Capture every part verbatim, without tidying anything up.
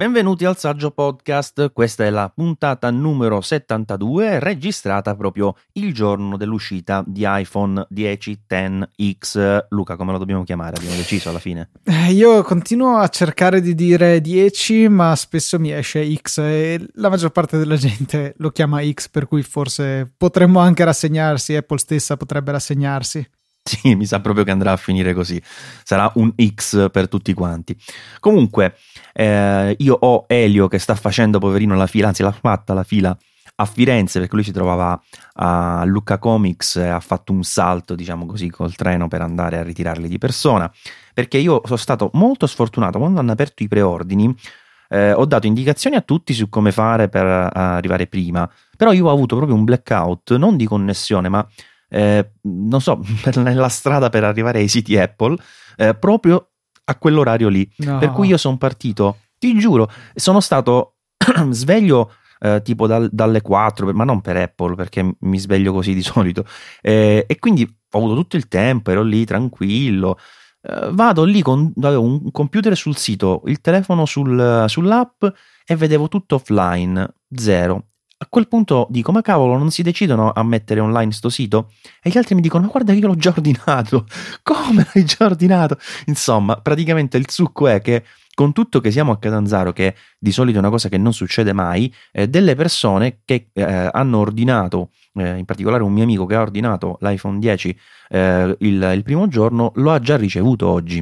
Benvenuti al Saggio Podcast, questa è la puntata numero settantadue, registrata proprio il giorno dell'uscita di iPhone dieci, dieci X. Luca, come lo dobbiamo chiamare? Abbiamo deciso alla fine? Eh, io continuo a cercare di dire dieci, ma spesso mi esce X e la maggior parte della gente lo chiama X, per cui forse potremmo anche rassegnarsi, Apple stessa potrebbe rassegnarsi. Sì, mi sa proprio che andrà a finire così, sarà un X per tutti quanti. Comunque eh, io ho Elio che sta facendo poverino la fila, anzi l'ha fatta la fila a Firenze, perché lui si trovava a Lucca Comics, ha fatto un salto, diciamo così, col treno per andare a ritirarli di persona, perché io sono stato molto sfortunato quando hanno aperto i preordini. Eh, ho dato indicazioni a tutti su come fare per arrivare prima, però io ho avuto proprio un blackout, non di connessione ma Eh, non so, per, nella strada per arrivare ai siti Apple, eh, proprio a quell'orario lì. No. Per cui io sono partito, ti giuro, sono stato sveglio eh, tipo dal, dalle quattro, ma non per Apple, perché mi sveglio così di solito, eh, e quindi ho avuto tutto il tempo, ero lì tranquillo, eh, vado lì con avevo un computer sul sito, il telefono sul, sull'app, e vedevo tutto offline, zero. A quel punto dico, ma cavolo, non si decidono a mettere online sto sito? E gli altri mi dicono, ma guarda che io l'ho già ordinato. Come l'hai già ordinato? Insomma, praticamente il succo è che, con tutto che siamo a Catanzaro, che di solito è una cosa che non succede mai, eh, delle persone che eh, hanno ordinato, eh, in particolare un mio amico che ha ordinato l'iPhone dieci eh, il, il primo giorno, lo ha già ricevuto oggi.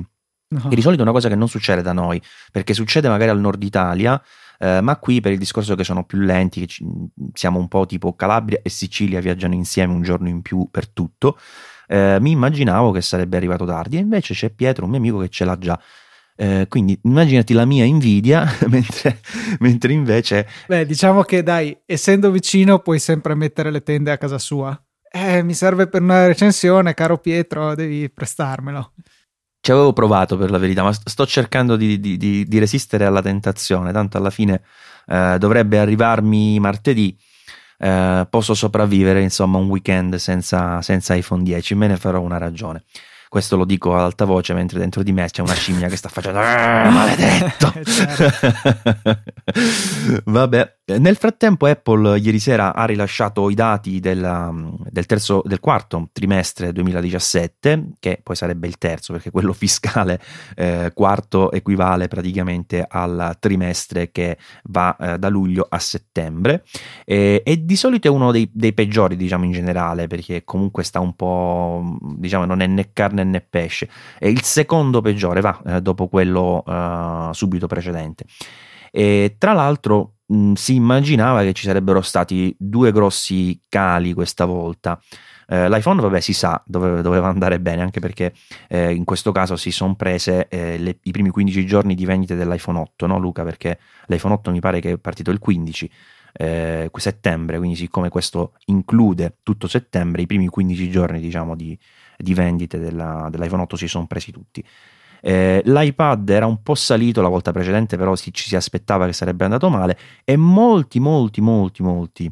No. Che di solito è una cosa che non succede da noi, perché succede magari al nord Italia, Uh, ma qui, per il discorso che sono più lenti, che ci, siamo un po' tipo Calabria e Sicilia viaggiano insieme un giorno in più per tutto, uh, mi immaginavo che sarebbe arrivato tardi, e invece c'è Pietro, un mio amico, che ce l'ha già. Uh, quindi immaginati la mia invidia mentre, mentre invece... Beh, diciamo che dai, essendo vicino puoi sempre mettere le tende a casa sua. Eh, mi serve per una recensione, caro Pietro, devi prestarmelo. Ci avevo provato, per la verità, ma sto cercando di, di, di, di resistere alla tentazione, tanto alla fine eh, dovrebbe arrivarmi martedì, eh, posso sopravvivere insomma un weekend senza, senza iPhone dieci, me ne farò una ragione. Questo lo dico ad alta voce mentre dentro di me c'è una scimmia che sta facendo maledetto. Vabbè, nel frattempo Apple ieri sera ha rilasciato i dati della, del, terzo, del quarto trimestre duemiladiciassette, che poi sarebbe il terzo, perché quello fiscale eh, quarto equivale praticamente al trimestre che va eh, da luglio a settembre, e, e di solito è uno dei, dei peggiori, diciamo, in generale, perché comunque sta un po', diciamo, non è né carne né pesce, e il secondo peggiore va eh, dopo quello eh, subito precedente. E tra l'altro mh, si immaginava che ci sarebbero stati due grossi cali questa volta. eh, l'iPhone, vabbè, si sa, dove, doveva andare bene, anche perché eh, in questo caso si sono prese eh, le, i primi quindici giorni di vendite dell'iPhone otto, no Luca? Perché l'iPhone otto mi pare che è partito il quindici eh, settembre, quindi siccome questo include tutto settembre, i primi quindici giorni, diciamo, di di vendite della, dell'iPhone otto si sono presi tutti. Eh, l'iPad era un po' salito la volta precedente, però si, ci si aspettava che sarebbe andato male, e molti molti molti molti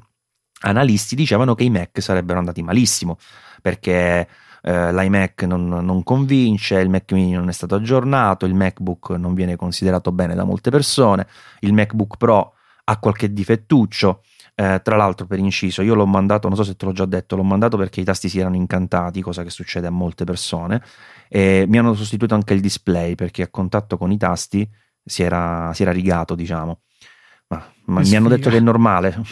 analisti dicevano che i Mac sarebbero andati malissimo, perché eh, l'iMac non, non convince, il Mac Mini non è stato aggiornato, il MacBook non viene considerato bene da molte persone, il MacBook Pro ha qualche difettuccio. Eh, tra l'altro, per inciso, io l'ho mandato, non so se te l'ho già detto, l'ho mandato perché i tasti si erano incantati, cosa che succede a molte persone, e mi hanno sostituito anche il display perché a contatto con i tasti si era, si era rigato, diciamo, ma, ma mi hanno detto che è normale.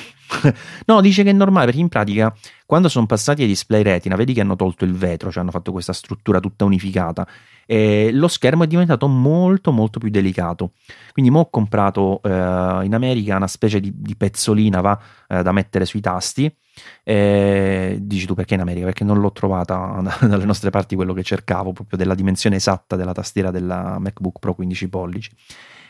No, dice che è normale perché in pratica quando sono passati ai display retina, vedi che hanno tolto il vetro, cioè hanno fatto questa struttura tutta unificata, e lo schermo è diventato molto molto più delicato. Quindi mo ho comprato eh, in America una specie di, di pezzolina va eh, da mettere sui tasti. Eh, dici tu perché in America? Perché non l'ho trovata dalle nostre parti quello che cercavo, proprio della dimensione esatta della tastiera della MacBook Pro quindici pollici,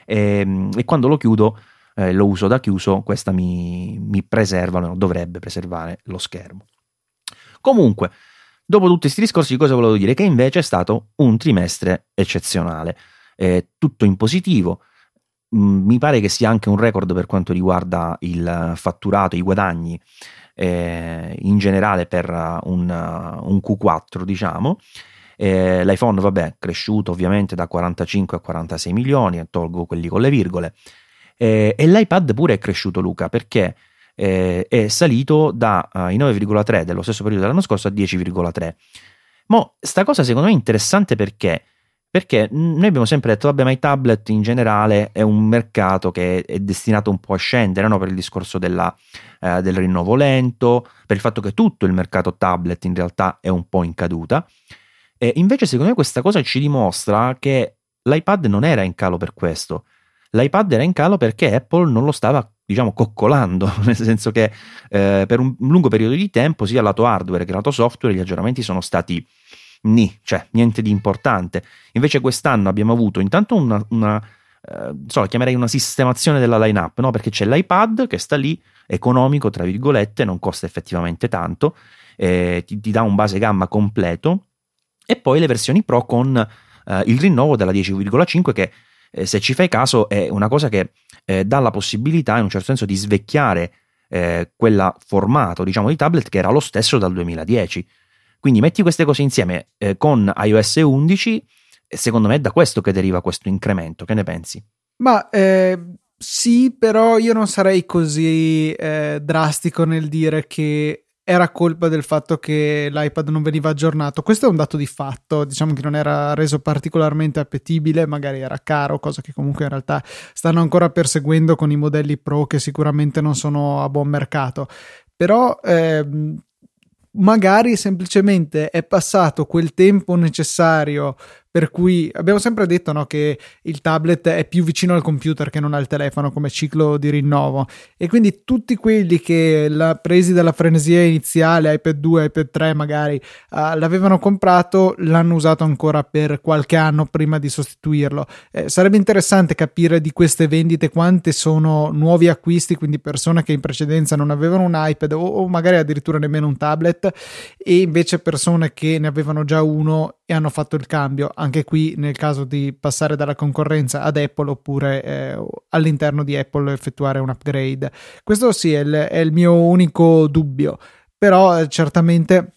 e, e quando lo chiudo eh, lo uso da chiuso, questa mi, mi preserva, no, dovrebbe preservare lo schermo. Comunque, dopo tutti questi discorsi, cosa volevo dire? Che invece è stato un trimestre eccezionale, eh, tutto in positivo. Mm, mi pare che sia anche un record per quanto riguarda il fatturato, i guadagni eh, in generale per un, un Q quattro, diciamo. Eh, l'iPhone, vabbè, cresciuto ovviamente da quarantacinque a quarantasei milioni, tolgo quelli con le virgole. Eh, e l'iPad pure è cresciuto, Luca, perché eh, è salito dai uh, nove virgola tre dello stesso periodo dell'anno scorso a dieci virgola tre. Mo' sta cosa secondo me è interessante perché perché noi abbiamo sempre detto vabbè, ma i tablet in generale è un mercato che è destinato un po' a scendere, no? Per il discorso della, eh, del rinnovo lento, per il fatto che tutto il mercato tablet in realtà è un po' in caduta. E invece secondo me questa cosa ci dimostra che l'iPad non era in calo per questo. L'iPad era in calo perché Apple non lo stava, diciamo, coccolando, nel senso che eh, per un lungo periodo di tempo sia lato hardware che lato software gli aggiornamenti sono stati ni, cioè niente di importante. Invece quest'anno abbiamo avuto intanto una, una eh, so, la chiamerei una sistemazione della lineup, no? Perché c'è l'iPad che sta lì, economico tra virgolette, non costa effettivamente tanto, eh, ti, ti dà un base gamma completo, e poi le versioni Pro con eh, il rinnovo della dieci virgola cinque che eh, se ci fai caso è una cosa che eh, dà la possibilità in un certo senso di svecchiare eh, quel formato, diciamo, di tablet che era lo stesso dal duemiladieci. Quindi metti queste cose insieme eh, con iOS undici, e secondo me è da questo che deriva questo incremento. Che ne pensi? Ma eh, sì, però io non sarei così eh, drastico nel dire che era colpa del fatto che l'iPad non veniva aggiornato. Questo è un dato di fatto, diciamo che non era reso particolarmente appetibile, magari era caro, cosa che comunque in realtà stanno ancora perseguendo con i modelli Pro che sicuramente non sono a buon mercato. Però... Eh, magari semplicemente è passato quel tempo necessario, per cui abbiamo sempre detto, no, che il tablet è più vicino al computer che non al telefono come ciclo di rinnovo, e quindi tutti quelli che la, presi dalla frenesia iniziale iPad due, iPad tre magari uh, l'avevano comprato, l'hanno usato ancora per qualche anno prima di sostituirlo. Eh, sarebbe interessante capire di queste vendite quante sono nuovi acquisti, quindi persone che in precedenza non avevano un iPad o, o magari addirittura nemmeno un tablet, e invece persone che ne avevano già uno e hanno fatto il cambio. Anche qui, nel caso di passare dalla concorrenza ad Apple oppure eh, all'interno di Apple effettuare un upgrade, questo sì è il, è il mio unico dubbio. Però eh, certamente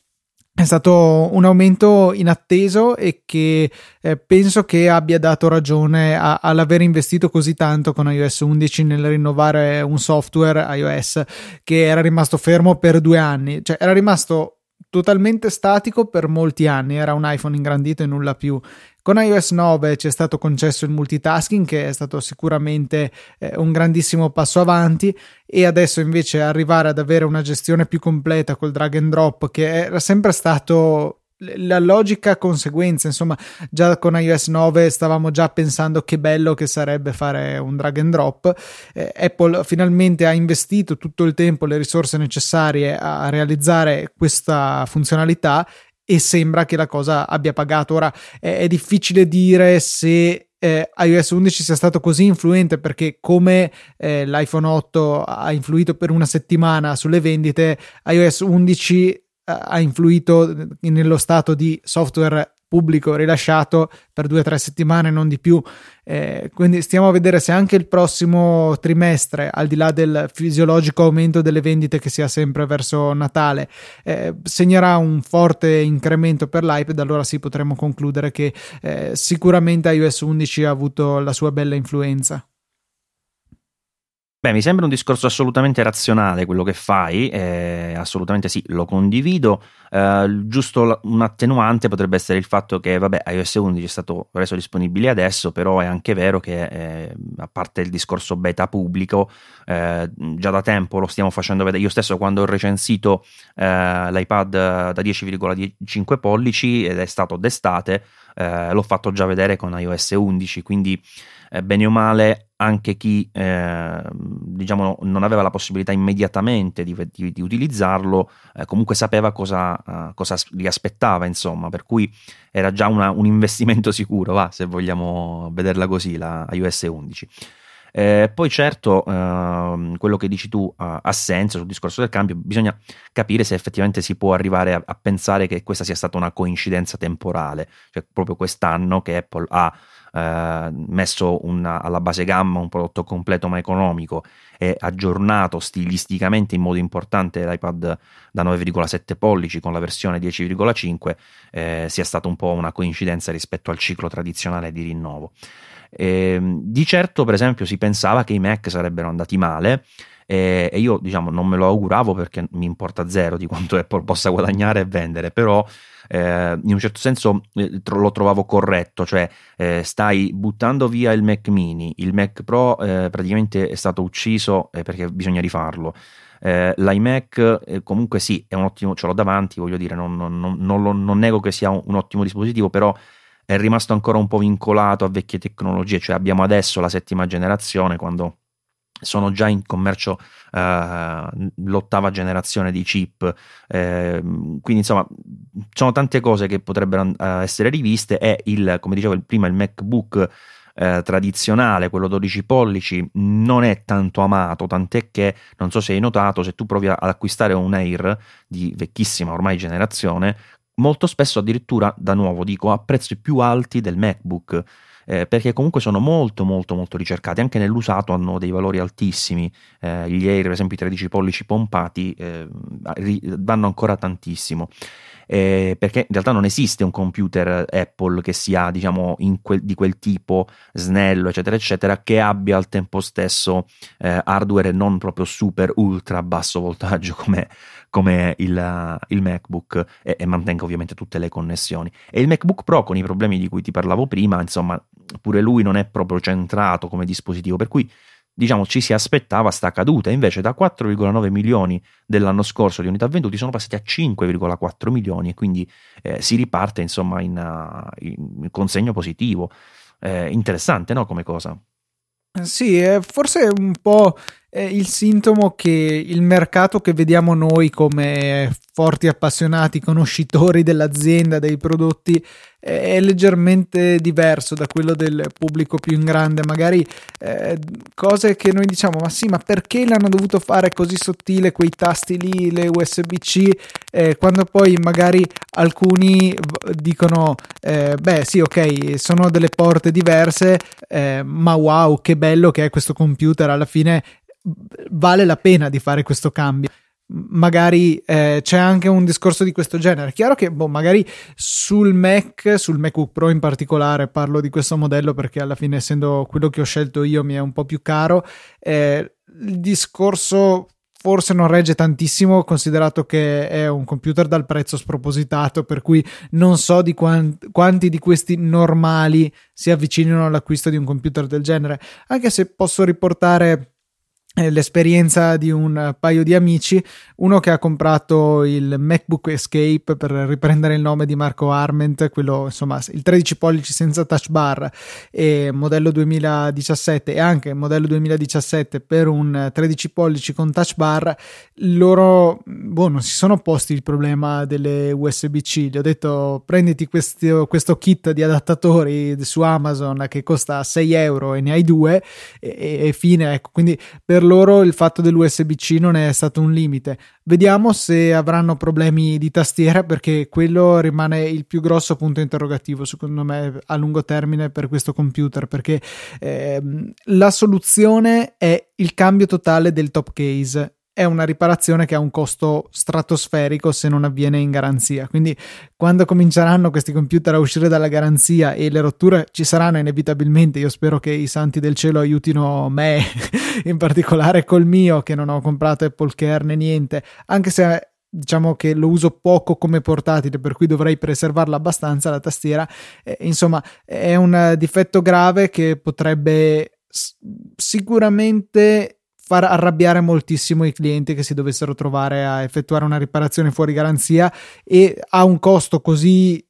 è stato un aumento inatteso e che eh, penso che abbia dato ragione a, all'aver investito così tanto con iOS undici nel rinnovare un software iOS che era rimasto fermo per due anni, cioè era rimasto totalmente statico per molti anni, era un iPhone ingrandito e nulla più. Con iOS nove ci è stato concesso il multitasking, che è stato sicuramente eh, un grandissimo passo avanti, e adesso invece arrivare ad avere una gestione più completa col drag and drop, che era sempre stato la logica conseguenza. Insomma, già con iOS nove stavamo già pensando che bello che sarebbe fare un drag and drop. eh, Apple finalmente ha investito tutto il tempo, le risorse necessarie a realizzare questa funzionalità, e sembra che la cosa abbia pagato. Ora è, è difficile dire se Eh, iOS undici sia stato così influente, perché come eh, l'iPhone otto ha influito per una settimana sulle vendite, iOS undici ha influito nello stato di software pubblico rilasciato per due o tre settimane, non di più. Eh, quindi stiamo a vedere se anche il prossimo trimestre, al di là del fisiologico aumento delle vendite che sia sempre verso Natale, eh, segnerà un forte incremento per l'iPad. Allora sì, potremo concludere che eh, sicuramente iOS undici ha avuto la sua bella influenza. Beh, mi sembra un discorso assolutamente razionale quello che fai, eh, assolutamente sì, lo condivido. Eh, giusto l- un attenuante potrebbe essere il fatto che, vabbè, iOS undici è stato reso disponibile adesso, però è anche vero che, eh, a parte il discorso beta pubblico, eh, già da tempo lo stiamo facendo vedere. Io stesso, quando ho recensito eh, l'iPad da dieci virgola cinque pollici, ed è stato d'estate, eh, l'ho fatto già vedere con iOS undici, quindi eh, bene o male anche chi eh, diciamo non aveva la possibilità immediatamente di, di, di utilizzarlo, eh, comunque sapeva cosa, eh, cosa gli aspettava, insomma, per cui era già una, un investimento sicuro, va, se vogliamo vederla così, la iOS undici. Eh, poi certo, eh, quello che dici tu eh, ha senso sul discorso del cambio. Bisogna capire se effettivamente si può arrivare a, a pensare che questa sia stata una coincidenza temporale, cioè proprio quest'anno che Apple ha Uh, messo una, alla base gamma un prodotto completo ma economico, e aggiornato stilisticamente in modo importante l'iPad da nove virgola sette pollici con la versione dieci virgola cinque, eh, sia stata un po' una coincidenza rispetto al ciclo tradizionale di rinnovo. Eh, di certo, per esempio, si pensava che i Mac sarebbero andati male, eh, e io, diciamo, non me lo auguravo, perché mi importa zero di quanto Apple possa guadagnare e vendere, però eh, in un certo senso eh, tro- lo trovavo corretto, cioè eh, stai buttando via il Mac Mini, il Mac Pro eh, praticamente è stato ucciso eh, perché bisogna rifarlo. Eh, L'iMac eh, comunque sì, è un ottimo, ce l'ho davanti, voglio dire, non, non, non, non, lo, non nego che sia un, un ottimo dispositivo, però è rimasto ancora un po' vincolato a vecchie tecnologie, cioè abbiamo adesso la settima generazione, quando sono già in commercio eh, l'ottava generazione di chip, eh, quindi insomma sono tante cose che potrebbero eh, essere riviste, e il, come dicevo prima, il MacBook Eh, tradizionale, quello dodici pollici, non è tanto amato, tant'è che, non so se hai notato, se tu provi ad acquistare un Air di vecchissima ormai generazione, molto spesso addirittura, da nuovo dico, a prezzi più alti del MacBook, eh, perché comunque sono molto molto molto ricercati, anche nell'usato hanno dei valori altissimi, eh, gli Air per esempio i tredici pollici pompati eh, vanno ancora tantissimo. Eh, perché in realtà non esiste un computer Apple che sia, diciamo, in quel, di quel tipo, snello eccetera eccetera, che abbia al tempo stesso eh, hardware non proprio super ultra basso voltaggio come, come il, il MacBook, e, e mantenga ovviamente tutte le connessioni. E il MacBook Pro, con i problemi di cui ti parlavo prima, insomma pure lui non è proprio centrato come dispositivo, per cui diciamo ci si aspettava sta caduta. Invece da quattro virgola nove milioni dell'anno scorso di unità venduti sono passati a cinque virgola quattro milioni, e quindi eh, si riparte insomma in, uh, in consegno positivo. Eh, interessante, no, come cosa? Sì, eh, forse è un po' eh, il sintomo che il mercato che vediamo noi come forti appassionati, conoscitori dell'azienda, dei prodotti, è leggermente diverso da quello del pubblico più in grande. Magari eh, cose che noi diciamo, ma sì, ma perché l'hanno dovuto fare così sottile quei tasti lì, le U S B C, eh, quando poi magari alcuni dicono eh, beh sì, ok, sono delle porte diverse, eh, ma wow, che bello che è questo computer, alla fine vale la pena di fare questo cambio. Magari eh, c'è anche un discorso di questo genere. Chiaro che boh, magari sul Mac, sul MacBook Pro in particolare, parlo di questo modello perché alla fine, essendo quello che ho scelto io, mi è un po' più caro, eh, il discorso forse non regge tantissimo, considerato che è un computer dal prezzo spropositato, per cui non so di quanti, quanti di questi normali si avvicinino all'acquisto di un computer del genere, anche se posso riportare l'esperienza di un paio di amici, uno che ha comprato il MacBook Escape, per riprendere il nome di Marco Arment, quello insomma il tredici pollici senza touch bar, e modello duemiladiciassette, e anche modello duemiladiciassette per un tredici pollici con touch bar. Loro boh, non si sono posti il problema delle U S B C, gli ho detto prenditi questo, questo kit di adattatori su Amazon che costa sei euro e ne hai due e, e fine, ecco. Quindi per loro il fatto dell'U S B C non è stato un limite. Vediamo se avranno problemi di tastiera, perché quello rimane il più grosso punto interrogativo secondo me a lungo termine per questo computer, perché ehm, la soluzione è il cambio totale del top case. È una riparazione che ha un costo stratosferico se non avviene in garanzia, quindi quando cominceranno questi computer a uscire dalla garanzia, e le rotture ci saranno inevitabilmente, io spero che i santi del cielo aiutino me in particolare col mio, che non ho comprato Apple Care né niente, anche se diciamo che lo uso poco come portatile, per cui dovrei preservarla abbastanza la tastiera. Eh, insomma è un difetto grave che potrebbe sicuramente far arrabbiare moltissimo i clienti che si dovessero trovare a effettuare una riparazione fuori garanzia, e ha un costo così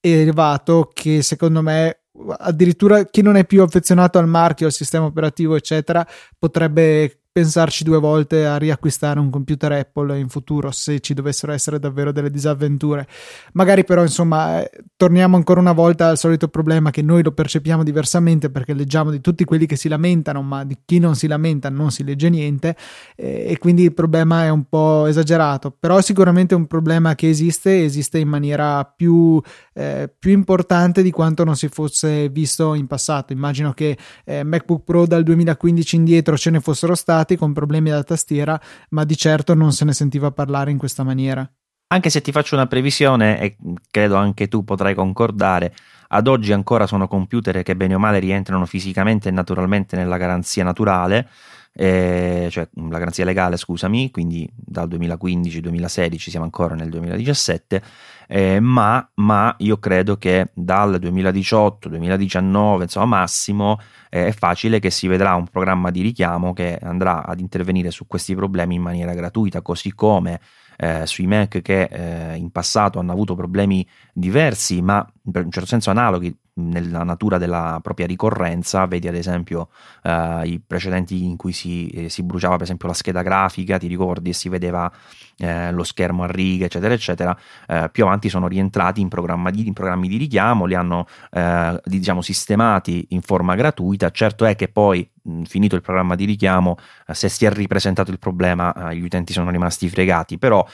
elevato che secondo me addirittura chi non è più affezionato al marchio, al sistema operativo eccetera, potrebbe pensarci due volte a riacquistare un computer Apple in futuro, se ci dovessero essere davvero delle disavventure. Magari però insomma eh, torniamo ancora una volta al solito problema, che noi lo percepiamo diversamente perché leggiamo di tutti quelli che si lamentano, ma di chi non si lamenta non si legge niente, eh, e quindi il problema è un po' esagerato, però è sicuramente un problema che esiste esiste in maniera più, eh, più importante di quanto non si fosse visto in passato. Immagino che eh, MacBook Pro dal duemilaquindici indietro ce ne fossero stati con problemi alla tastiera, ma di certo non se ne sentiva parlare in questa maniera. Anche se ti faccio una previsione, e credo anche tu potrai concordare, ad oggi ancora sono computer che bene o male rientrano fisicamente e naturalmente nella garanzia naturale, eh, cioè la garanzia legale, scusami, quindi dal duemilaquindici duemilasedici siamo ancora nel duemiladiciassette, eh, ma, ma io credo che dal duemiladiciotto duemiladiciannove, insomma massimo, eh, è facile che si vedrà un programma di richiamo che andrà ad intervenire su questi problemi in maniera gratuita, così come Eh, sui Mac che eh, in passato hanno avuto problemi diversi ma in un certo senso analoghi nella natura della propria ricorrenza, vedi ad esempio eh, i precedenti in cui si, eh, si bruciava per esempio la scheda grafica, ti ricordi, e si vedeva eh, lo schermo a righe eccetera eccetera, eh, più avanti sono rientrati in, programma di, in programmi di richiamo, li hanno eh, diciamo sistemati in forma gratuita. Certo è che poi finito il programma di richiamo, se si è ripresentato il problema, gli utenti sono rimasti fregati, però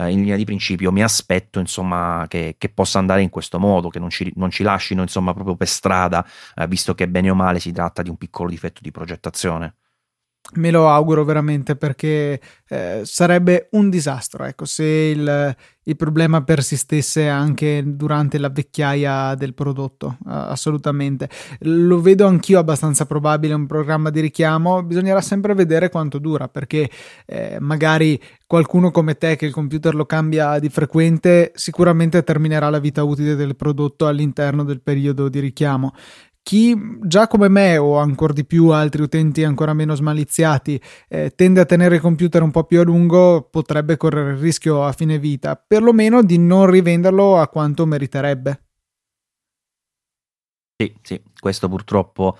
in linea di principio mi aspetto insomma che, che possa andare in questo modo, che non ci, non ci lasciano insomma proprio per strada, visto che bene o male si tratta di un piccolo difetto di progettazione. Me lo auguro veramente, perché eh, sarebbe un disastro, ecco, se il, il problema persistesse anche durante la vecchiaia del prodotto. Uh, assolutamente lo vedo anch'io abbastanza probabile un programma di richiamo, bisognerà sempre vedere quanto dura, perché eh, magari qualcuno come te che il computer lo cambia di frequente sicuramente terminerà la vita utile del prodotto all'interno del periodo di richiamo. Chi già come me o ancora di più altri utenti ancora meno smaliziati eh, tende a tenere il computer un po' più a lungo potrebbe correre il rischio a fine vita perlomeno di non rivenderlo a quanto meriterebbe. Sì, sì, questo purtroppo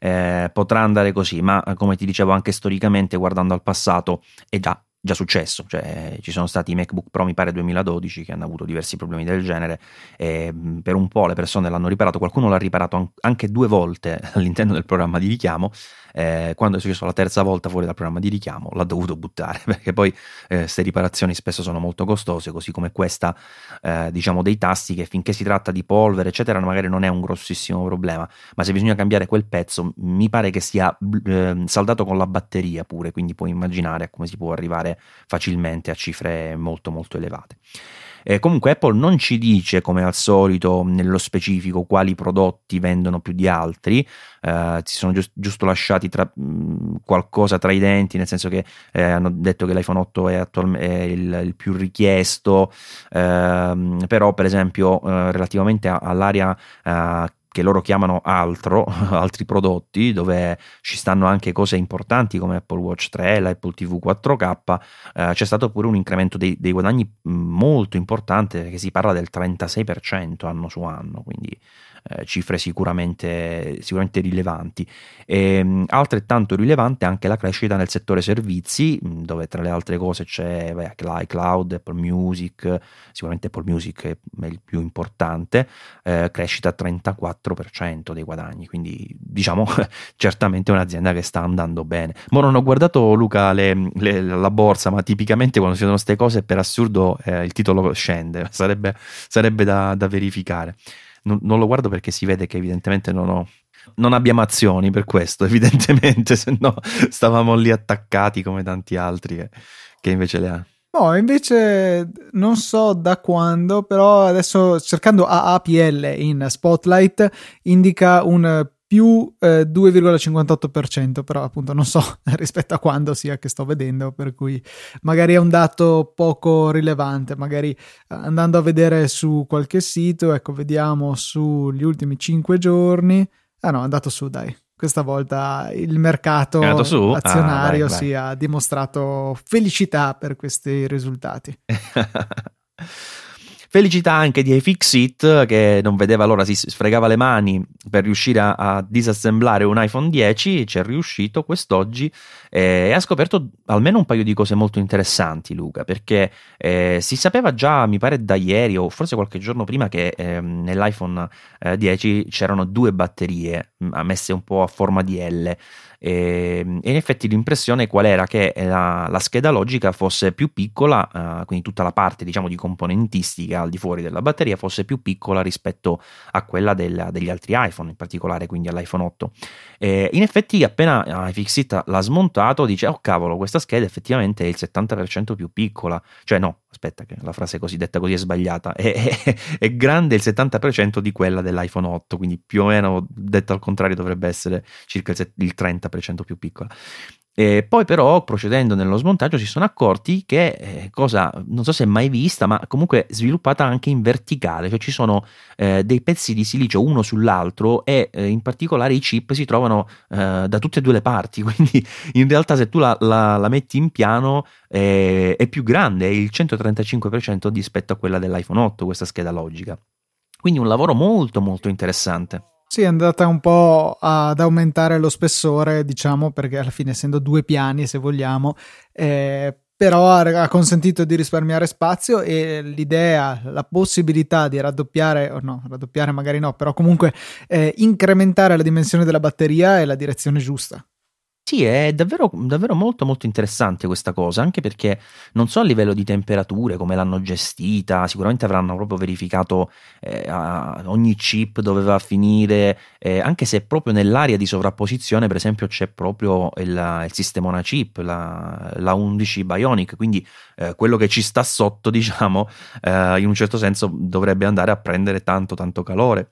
eh, potrà andare così, ma come ti dicevo anche storicamente guardando al passato è già già successo, cioè ci sono stati i MacBook Pro mi pare duemiladodici che hanno avuto diversi problemi del genere e per un po' le persone l'hanno riparato, qualcuno l'ha riparato anche due volte all'interno del programma di richiamo, eh, quando è successo la terza volta fuori dal programma di richiamo l'ha dovuto buttare, perché poi queste eh, riparazioni spesso sono molto costose, così come questa eh, diciamo dei tasti, che finché si tratta di polvere eccetera magari non è un grossissimo problema, ma se bisogna cambiare quel pezzo mi pare che sia eh, saldato con la batteria pure, quindi puoi immaginare come si può arrivare facilmente a cifre molto molto elevate. Eh, comunque Apple non ci dice come al solito nello specifico quali prodotti vendono più di altri, eh, si sono giust- giusto lasciati tra, mh, qualcosa tra i denti, nel senso che eh, hanno detto che l'iPhone otto è, attual- è il, il più richiesto, eh, però per esempio eh, relativamente a- all'area eh, che loro chiamano altro, altri prodotti, dove ci stanno anche cose importanti come Apple Watch tre, l'Apple tivù quattro K, eh, c'è stato pure un incremento dei, dei guadagni molto importante, che si parla del trentasei per cento anno su anno, quindi eh, cifre sicuramente, sicuramente rilevanti. E, altrettanto rilevante anche la crescita nel settore servizi, dove tra le altre cose c'è iCloud, Apple Music, sicuramente Apple Music è il più importante, eh, crescita trentaquattro per cento dei guadagni, quindi diciamo certamente è un'azienda che sta andando bene. Ma non ho guardato Luca le, le, la borsa, ma tipicamente quando si vedono queste cose per assurdo eh, il titolo scende, sarebbe, sarebbe da, da verificare. Non, non lo guardo perché si vede che evidentemente non ho non abbiamo azioni per questo, evidentemente, se no stavamo lì attaccati come tanti altri che, che invece le ha. No, invece non so da quando, però adesso cercando A A P L in Spotlight indica un più eh, due virgola cinquantotto per cento, però appunto non so rispetto a quando sia che sto vedendo, per cui magari è un dato poco rilevante, magari andando a vedere su qualche sito, ecco, vediamo sugli ultimi cinque giorni, ah no, è andato su, dai. Questa volta il mercato azionario ah, vai, vai. si è dimostrato felicità per questi risultati. Felicità anche di iFixit, che non vedeva l'ora, si sfregava le mani per riuscire a, a disassemblare un iPhone dieci, ci è riuscito quest'oggi eh, e ha scoperto almeno un paio di cose molto interessanti, Luca, perché eh, si sapeva già, mi pare da ieri o forse qualche giorno prima, che eh, nell'iPhone eh, dieci c'erano due batterie messe un po' a forma di L, e in effetti l'impressione qual era? Che la, la scheda logica fosse più piccola, eh, quindi tutta la parte diciamo di componentistica al di fuori della batteria fosse più piccola rispetto a quella del, degli altri iPhone, iPhone in particolare, quindi all'iPhone otto. Eh, in effetti appena iFixit l'ha smontato dice oh cavolo, questa scheda effettivamente è il settanta per cento più piccola, cioè no, aspetta che la frase così detta così è sbagliata, è, è, è grande il settanta per cento di quella dell'iPhone otto, quindi più o meno detto al contrario dovrebbe essere circa il, il trenta per cento più piccola. E poi però procedendo nello smontaggio si sono accorti che eh, cosa non so se mai vista, ma comunque sviluppata anche in verticale, cioè ci sono eh, dei pezzi di silicio uno sull'altro e eh, in particolare i chip si trovano eh, da tutte e due le parti, quindi in realtà se tu la, la, la metti in piano eh, è più grande, è il centotrentacinque per cento rispetto a quella dell'iPhone otto questa scheda logica, quindi un lavoro molto molto interessante. Sì, è andata un po' ad aumentare lo spessore, diciamo, perché alla fine essendo due piani, se vogliamo, eh, però ha consentito di risparmiare spazio, e l'idea, la possibilità di raddoppiare, o no, raddoppiare magari no, però comunque eh, incrementare la dimensione della batteria è la direzione giusta. Sì, è davvero, davvero molto molto interessante questa cosa, anche perché non so a livello di temperature come l'hanno gestita, sicuramente avranno proprio verificato eh, ogni chip doveva finire, eh, anche se proprio nell'area di sovrapposizione per esempio c'è proprio il, il sistemona chip, la, la undici Bionic, quindi eh, quello che ci sta sotto diciamo eh, in un certo senso dovrebbe andare a prendere tanto tanto calore.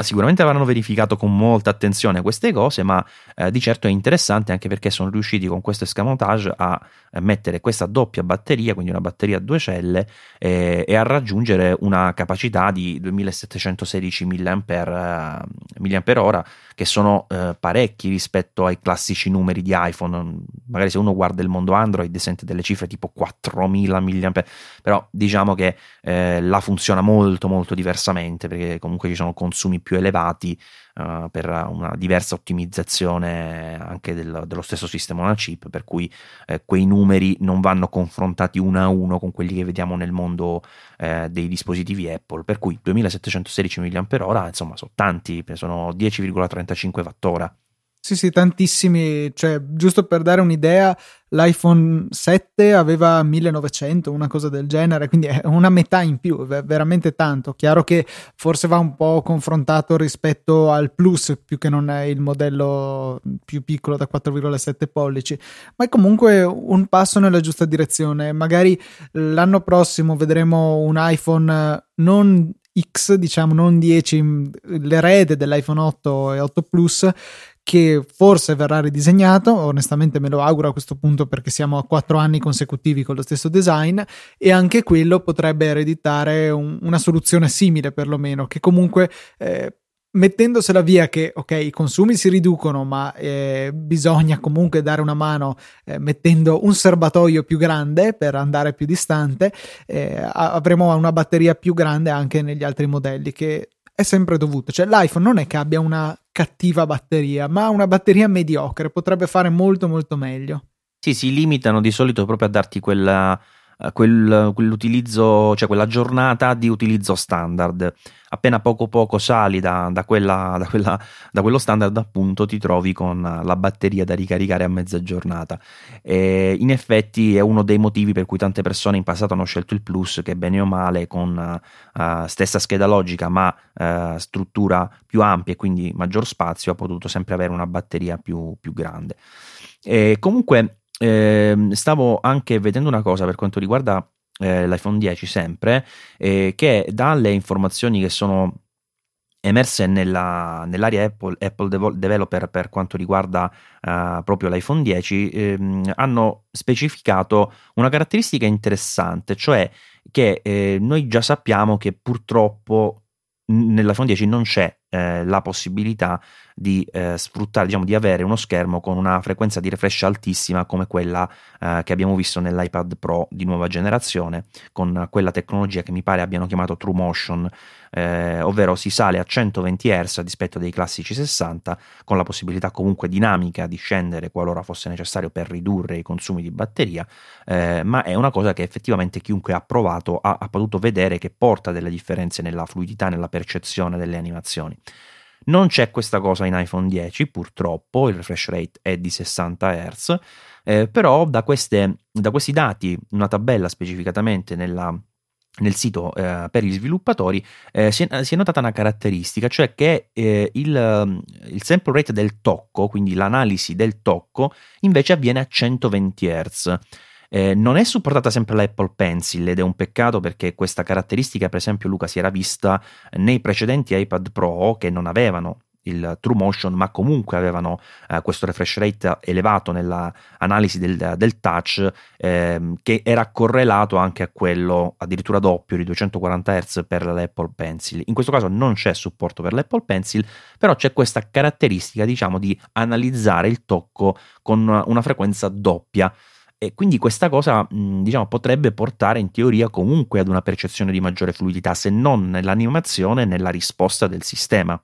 Sicuramente avranno verificato con molta attenzione queste cose, ma eh, di certo è interessante anche perché sono riusciti con questo escamotage a mettere questa doppia batteria, quindi una batteria a due celle, eh, e a raggiungere una capacità di duemilasettecentosedici mAh, mAh che sono eh, parecchi rispetto ai classici numeri di iPhone. Magari se uno guarda il mondo Android sente delle cifre tipo quattromila mAh, però diciamo che eh, la funziona molto molto diversamente, perché comunque ci sono consumi più elevati uh, per una diversa ottimizzazione anche del, dello stesso sistema on chip, per cui eh, quei numeri non vanno confrontati uno a uno con quelli che vediamo nel mondo eh, dei dispositivi Apple, per cui duemilasettecentosedici mAh insomma sono tanti, sono dieci virgola trentacinque wattora. Sì, sì, tantissimi, cioè giusto per dare un'idea l'iPhone sette aveva millenovecento, una cosa del genere, quindi è una metà in più, è veramente tanto. Chiaro che forse va un po' confrontato rispetto al Plus, più che non è il modello più piccolo da quattro virgola sette pollici, ma è comunque un passo nella giusta direzione. Magari l'anno prossimo vedremo un iPhone non X, diciamo non dieci, l'erede dell'iPhone otto e otto Plus, che forse verrà ridisegnato, onestamente me lo auguro a questo punto perché siamo a quattro anni consecutivi con lo stesso design, e anche quello potrebbe ereditare un, una soluzione simile perlomeno, che comunque eh, mettendosela via che ok, i consumi si riducono, ma eh, bisogna comunque dare una mano eh, mettendo un serbatoio più grande per andare più distante, eh, avremo una batteria più grande anche negli altri modelli, che è sempre dovuto, cioè l'iPhone non è che abbia una cattiva batteria, ma una batteria mediocre, potrebbe fare molto molto meglio. Sì, si limitano di solito proprio a darti quella, quel, quell'utilizzo, cioè quella giornata di utilizzo standard. Appena poco poco sali da, da, quella, da, quella, da quello standard, appunto ti trovi con la batteria da ricaricare a mezza giornata, e in effetti è uno dei motivi per cui tante persone in passato hanno scelto il Plus, che bene o male con uh, stessa scheda logica ma uh, struttura più ampia e quindi maggior spazio, ha potuto sempre avere una batteria più, più grande. E comunque eh, stavo anche vedendo una cosa per quanto riguarda Eh, l'iPhone dieci sempre, eh, che dalle informazioni che sono emerse nella, nell'area Apple, Apple Developer per quanto riguarda uh, proprio l'iPhone dieci, ehm, hanno specificato una caratteristica interessante, cioè che eh, noi già sappiamo che purtroppo nell'iPhone dieci non c'è eh, la possibilità di eh, sfruttare, diciamo, di avere uno schermo con una frequenza di refresh altissima come quella eh, che abbiamo visto nell'iPad Pro di nuova generazione, con quella tecnologia che mi pare abbiano chiamato True Motion, eh, ovvero si sale a centoventi hertz rispetto dei classici sessanta, con la possibilità comunque dinamica di scendere qualora fosse necessario per ridurre i consumi di batteria, eh, ma è una cosa che effettivamente chiunque ha provato ha, ha potuto vedere che porta delle differenze nella fluidità, nella percezione delle animazioni. Non c'è questa cosa in iPhone dieci, purtroppo, il refresh rate è di sessanta hertz, eh, però da, queste, da questi dati, una tabella specificatamente nella nel sito eh, per gli sviluppatori eh, si, è, si è notata una caratteristica, cioè che eh, il, il sample rate del tocco, quindi l'analisi del tocco, invece avviene a centoventi hertz. Eh, non è supportata sempre l'Apple Pencil ed è un peccato, perché questa caratteristica, per esempio, Luca, si era vista nei precedenti iPad Pro, che non avevano il True Motion, ma comunque avevano eh, questo refresh rate elevato nella analisi del, del touch, eh, che era correlato anche a quello addirittura doppio di duecentoquaranta hertz per l'Apple Pencil. In questo caso non c'è supporto per l'Apple Pencil, però c'è questa caratteristica, diciamo, di analizzare il tocco con una frequenza doppia, e quindi questa cosa, diciamo, potrebbe portare in teoria comunque ad una percezione di maggiore fluidità, se non nell'animazione, nella risposta del sistema.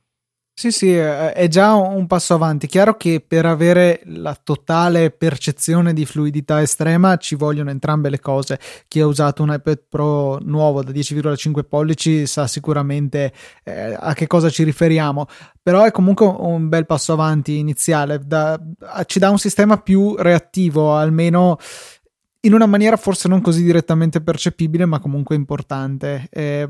Sì, sì, è già un passo avanti. Chiaro che per avere la totale percezione di fluidità estrema ci vogliono entrambe le cose. Chi ha usato un iPad Pro nuovo da dieci virgola cinque pollici sa sicuramente eh, a che cosa ci riferiamo, però è comunque un bel passo avanti iniziale. Da, ci dà un sistema più reattivo, almeno in una maniera forse non così direttamente percepibile, ma comunque importante. Eh,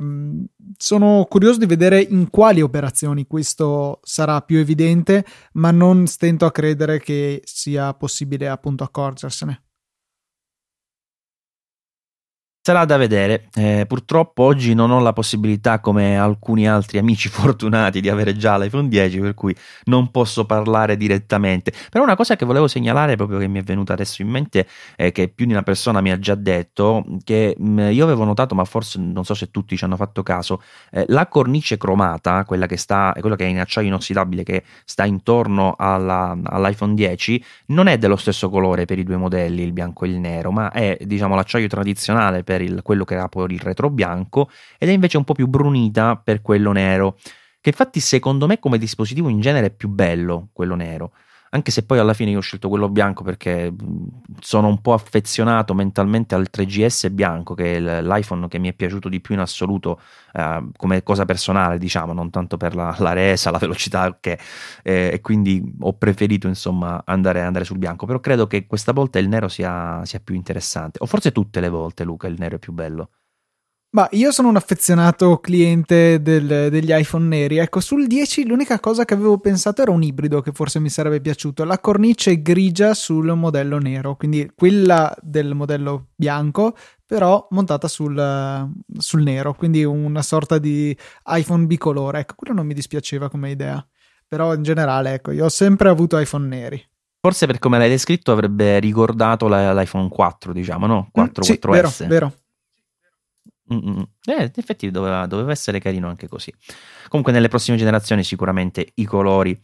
sono curioso di vedere in quali operazioni questo sarà più evidente, ma non stento a credere che sia possibile appunto accorgersene. Sarà da vedere. Eh, purtroppo oggi non ho la possibilità, come alcuni altri amici fortunati, di avere già l'iPhone dieci, per cui non posso parlare direttamente. Però una cosa che volevo segnalare, proprio che mi è venuta adesso in mente, eh, che più di una persona mi ha già detto, che mh, io avevo notato, ma forse non so se tutti ci hanno fatto caso, eh, la cornice cromata, quella che sta, quella che è in acciaio inossidabile, che sta intorno alla, all'iPhone dieci, non è dello stesso colore per i due modelli, il bianco e il nero, ma è, diciamo, l'acciaio tradizionale per il, quello che era poi il retro bianco, ed è invece un po' più brunita per quello nero, che infatti secondo me come dispositivo in genere è più bello quello nero, anche se poi alla fine io ho scelto quello bianco perché sono un po' affezionato mentalmente al tre G S bianco, che è l'iPhone che mi è piaciuto di più in assoluto, eh, come cosa personale, diciamo, non tanto per la, la resa, la velocità, che eh, e quindi ho preferito, insomma, andare, andare sul bianco. Però credo che questa volta il nero sia, sia più interessante, o forse tutte le volte, Luca, il nero è più bello. Ma io sono un affezionato cliente del, degli iPhone neri. Ecco, sul dieci l'unica cosa che avevo pensato era un ibrido che forse mi sarebbe piaciuto, la cornice grigia sul modello nero, quindi quella del modello bianco però montata sul, sul nero, quindi una sorta di iPhone bicolore. Ecco, quello non mi dispiaceva come idea, però in generale, ecco, io ho sempre avuto iPhone neri. Forse per come l'hai descritto avrebbe ricordato la, l'iPhone quattro, diciamo, no? quattro, mm, sì, quattro S. Sì, vero, vero. Eh, in effetti doveva, doveva essere carino anche così. Comunque nelle prossime generazioni sicuramente i colori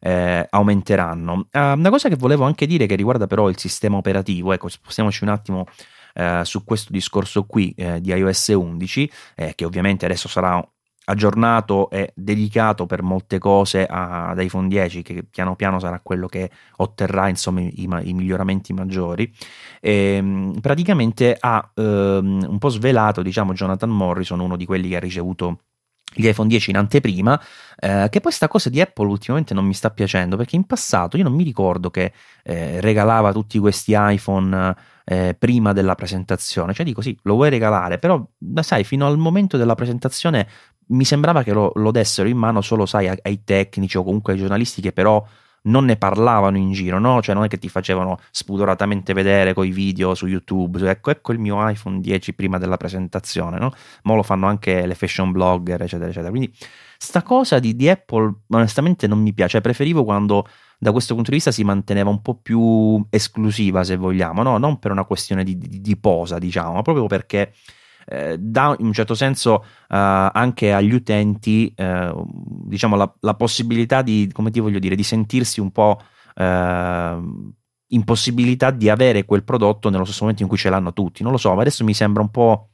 eh, aumenteranno. Eh, una cosa che volevo anche dire, che riguarda però il sistema operativo, ecco, spostiamoci un attimo eh, su questo discorso qui eh, di iOS undici, eh, che ovviamente adesso sarà aggiornato e dedicato per molte cose ad iPhone dieci, che piano piano sarà quello che otterrà, insomma, i, ma- i miglioramenti maggiori. E praticamente ha ehm, un po' svelato, diciamo, Jonathan Morrison, uno di quelli che ha ricevuto gli iPhone dieci in anteprima, eh, che poi sta cosa di Apple ultimamente non mi sta piacendo, perché in passato io non mi ricordo che eh, regalava tutti questi iPhone eh, prima della presentazione. Cioè, dico, sì, lo vuoi regalare, però sai, fino al momento della presentazione mi sembrava che lo, lo dessero in mano solo, sai, ai tecnici o comunque ai giornalisti, che però non ne parlavano in giro, no? Cioè non è che ti facevano spudoratamente vedere coi video su YouTube, ecco ecco il mio iPhone dieci prima della presentazione, no? Mo lo fanno anche le fashion blogger, eccetera eccetera. Quindi sta cosa di, di Apple onestamente non mi piace, cioè, preferivo quando da questo punto di vista si manteneva un po' più esclusiva, se vogliamo, no? Non per una questione di, di, di posa, diciamo, ma proprio perché Eh, dà in un certo senso eh, anche agli utenti eh, diciamo la, la possibilità di, come ti voglio dire, di sentirsi un po' eh, impossibilità di avere quel prodotto nello stesso momento in cui ce l'hanno tutti. Non lo so, ma adesso mi sembra un po',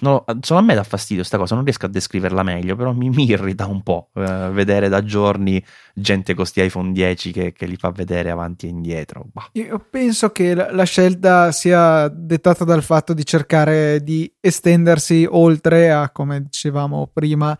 no, solo a me dà fastidio sta cosa, non riesco a descriverla meglio, però mi, mi irrita un po' eh, vedere da giorni gente con sti iPhone dieci che, che li fa vedere avanti e indietro. Bah. Io penso che la, la scelta sia dettata dal fatto di cercare di estendersi oltre a, come dicevamo prima,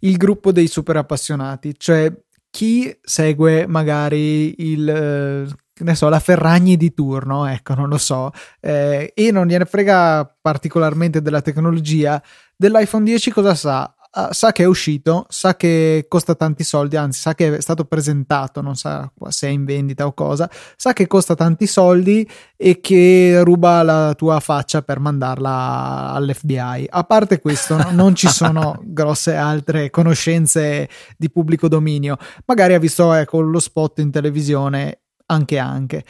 il gruppo dei super appassionati, cioè chi segue magari il eh, ne so, la Ferragni di turno, ecco, non lo so, eh, e non gliene frega particolarmente della tecnologia, dell'iPhone dieci cosa sa? Uh, sa che è uscito, sa che costa tanti soldi, anzi sa che è stato presentato, non sa se è in vendita o cosa, sa che costa tanti soldi e che ruba la tua faccia per mandarla all'F B I. A parte questo no, non ci sono grosse altre conoscenze di pubblico dominio, magari ha visto, ecco, lo spot in televisione, anche anche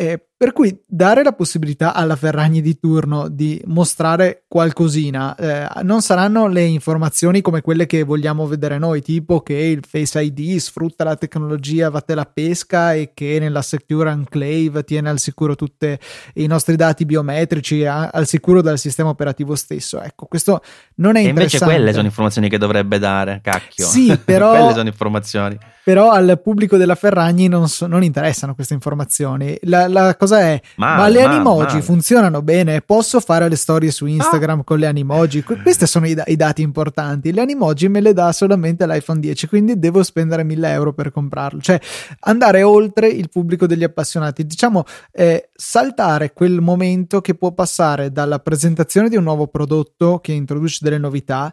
eh, per cui dare la possibilità alla Ferragni di turno di mostrare qualcosina, eh, non saranno le informazioni come quelle che vogliamo vedere noi, tipo che il Face I D sfrutta la tecnologia, vatte la pesca, e che nella Secure Enclave tiene al sicuro tutti i nostri dati biometrici, a, al sicuro dal sistema operativo stesso. Ecco, questo non è e interessante. Invece quelle sono informazioni che dovrebbe dare, cacchio. Sì, però quelle sono informazioni. Però al pubblico della Ferragni non, so, non interessano queste informazioni. La, la cosa è, ma, ma le ma, animoji ma. funzionano bene? Posso fare le storie su Instagram ah. con le animoji? Que- questi sono i, da- i dati importanti. Le animoji me le dà solamente l'iPhone dieci, quindi devo spendere mille euro per comprarlo. Cioè, andare oltre il pubblico degli appassionati, diciamo, eh, saltare quel momento che può passare dalla presentazione di un nuovo prodotto che introduce delle novità.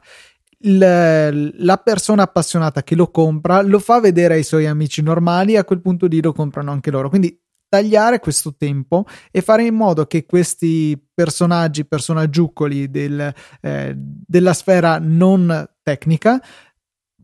La persona appassionata che lo compra lo fa vedere ai suoi amici normali, a quel punto lì lo comprano anche loro. Quindi tagliare questo tempo e fare in modo che questi personaggi, personaggiuccoli del, eh, della sfera non tecnica,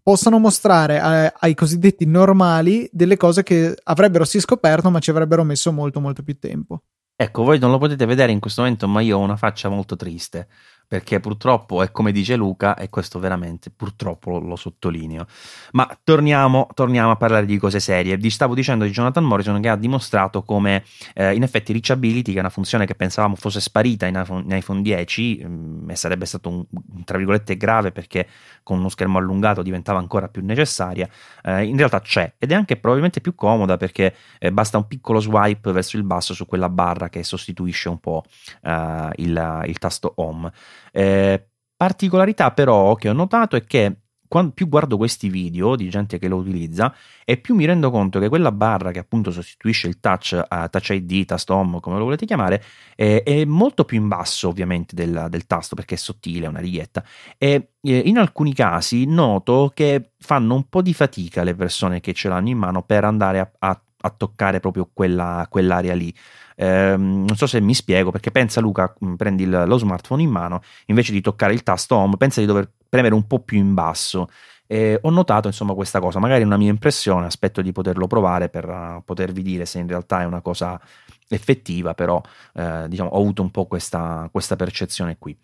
possano mostrare a, ai cosiddetti normali delle cose che avrebbero sì scoperto, ma ci avrebbero messo molto molto più tempo. Ecco, voi non lo potete vedere in questo momento, ma io ho una faccia molto triste, perché purtroppo è come dice Luca, e questo veramente purtroppo lo, lo sottolineo. Ma torniamo, torniamo a parlare di cose serie. Vi stavo dicendo di Jonathan Morrison, che ha dimostrato come eh, in effetti reachability, che è una funzione che pensavamo fosse sparita in iPhone, in iPhone dieci, mh, e sarebbe stato un, tra virgolette, grave, perché con uno schermo allungato diventava ancora più necessaria, eh, in realtà c'è, ed è anche probabilmente più comoda, perché eh, basta un piccolo swipe verso il basso su quella barra che sostituisce un po' eh, il, il tasto home. Eh, particolarità però che ho notato è che quando più guardo questi video di gente che lo utilizza, e più mi rendo conto che quella barra che appunto sostituisce il touch, uh, touch I D, tasto home, come lo volete chiamare, eh, è molto più in basso ovviamente del, del tasto, perché è sottile, è una righetta, e eh, in alcuni casi noto che fanno un po' di fatica le persone che ce l'hanno in mano per andare a, a, a toccare proprio quella, quell'area lì. Eh, non so se mi spiego, perché pensa Luca, prendi il, lo smartphone in mano, invece di toccare il tasto home pensa di dover premere un po' più in basso. Eh, ho notato insomma questa cosa, magari è una mia impressione, aspetto di poterlo provare per uh, potervi dire se in realtà è una cosa effettiva, però eh, diciamo ho avuto un po' questa, questa percezione qui.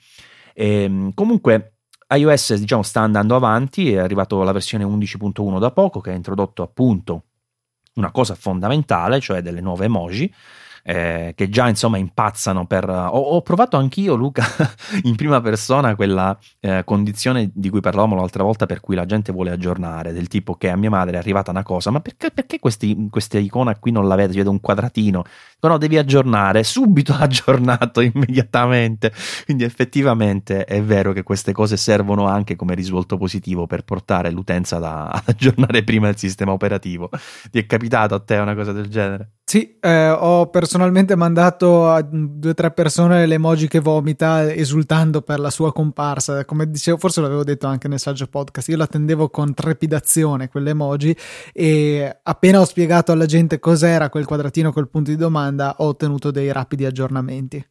Eh, comunque iOS diciamo sta andando avanti, è arrivato la versione undici punto uno da poco, che ha introdotto appunto una cosa fondamentale, cioè delle nuove emoji, Eh, che già insomma impazzano per uh, ho, ho provato anch'io, Luca, in prima persona quella eh, condizione di cui parlavamo l'altra volta, per cui la gente vuole aggiornare, del tipo che a mia madre è arrivata una cosa, ma perché, perché questi, questa icona qui non la vedo, ci vedo un quadratino, però devi aggiornare, subito aggiornato immediatamente. Quindi effettivamente è vero che queste cose servono anche come risvolto positivo per portare l'utenza da, ad aggiornare prima il sistema operativo. Ti è capitato a te una cosa del genere? Sì, eh, ho personalmente mandato a due o tre persone le emoji che vomita, esultando per la sua comparsa. Come dicevo, forse l'avevo detto anche nel Saggio Podcast, io l'attendevo con trepidazione quelle emoji, e appena ho spiegato alla gente cos'era quel quadratino col punto di domanda, ho ottenuto dei rapidi aggiornamenti.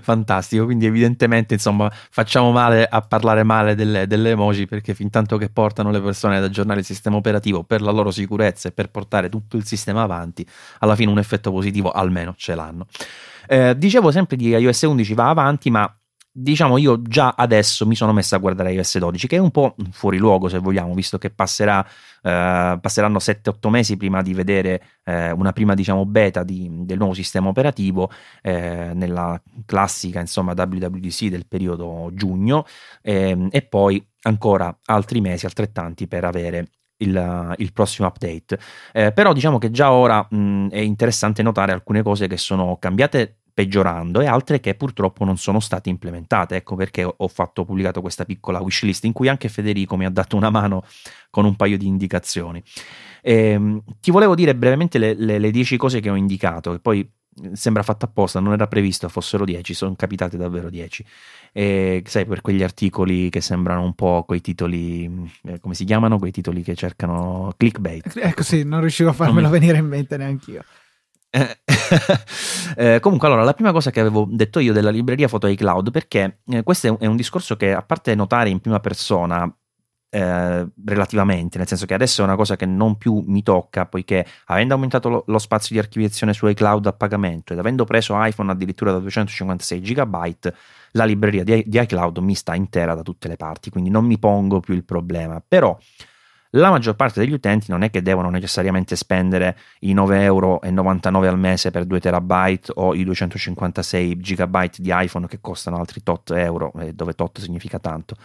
Fantastico, quindi evidentemente insomma facciamo male a parlare male delle, delle emoji, perché fin tanto che portano le persone ad aggiornare il sistema operativo per la loro sicurezza e per portare tutto il sistema avanti, alla fine un effetto positivo almeno ce l'hanno. Eh, dicevo sempre di iOS undici va avanti, ma diciamo io già adesso mi sono messo a guardare iOS dodici, che è un po' fuori luogo se vogliamo, visto che passerà eh, passeranno sette otto mesi prima di vedere eh, una prima diciamo beta di, del nuovo sistema operativo eh, nella classica insomma W W D C del periodo giugno, eh, e poi ancora altri mesi altrettanti per avere Il, il prossimo update. Eh, però diciamo che già ora mh, è interessante notare alcune cose che sono cambiate peggiorando, e altre che purtroppo non sono state implementate. Ecco perché ho fatto ho pubblicato questa piccola wishlist in cui anche Federico mi ha dato una mano con un paio di indicazioni. E ti volevo dire brevemente le, le, le dieci cose che ho indicato, che poi sembra fatta apposta, non era previsto fossero dieci, sono capitate davvero dieci. E, sai, per quegli articoli che sembrano un po' quei titoli, eh, come si chiamano? Quei titoli che cercano clickbait. Ecco, sì, non riuscivo a farmelo mi... venire in mente neanch'io. Eh, eh, comunque, allora, la prima cosa che avevo detto io della libreria foto iCloud, perché eh, questo è un, è un discorso che, a parte notare in prima persona, Eh, relativamente, nel senso che adesso è una cosa che non più mi tocca, poiché avendo aumentato lo, lo spazio di archiviazione su iCloud a pagamento ed avendo preso iPhone addirittura da duecentocinquantasei giga byte, la libreria di, di iCloud mi sta intera da tutte le parti, quindi non mi pongo più il problema. Però la maggior parte degli utenti non è che devono necessariamente spendere i nove virgola novantanove euro al mese per due terabyte o i duecentocinquantasei giga byte di iPhone che costano altri tot euro, eh, dove tot significa tanto,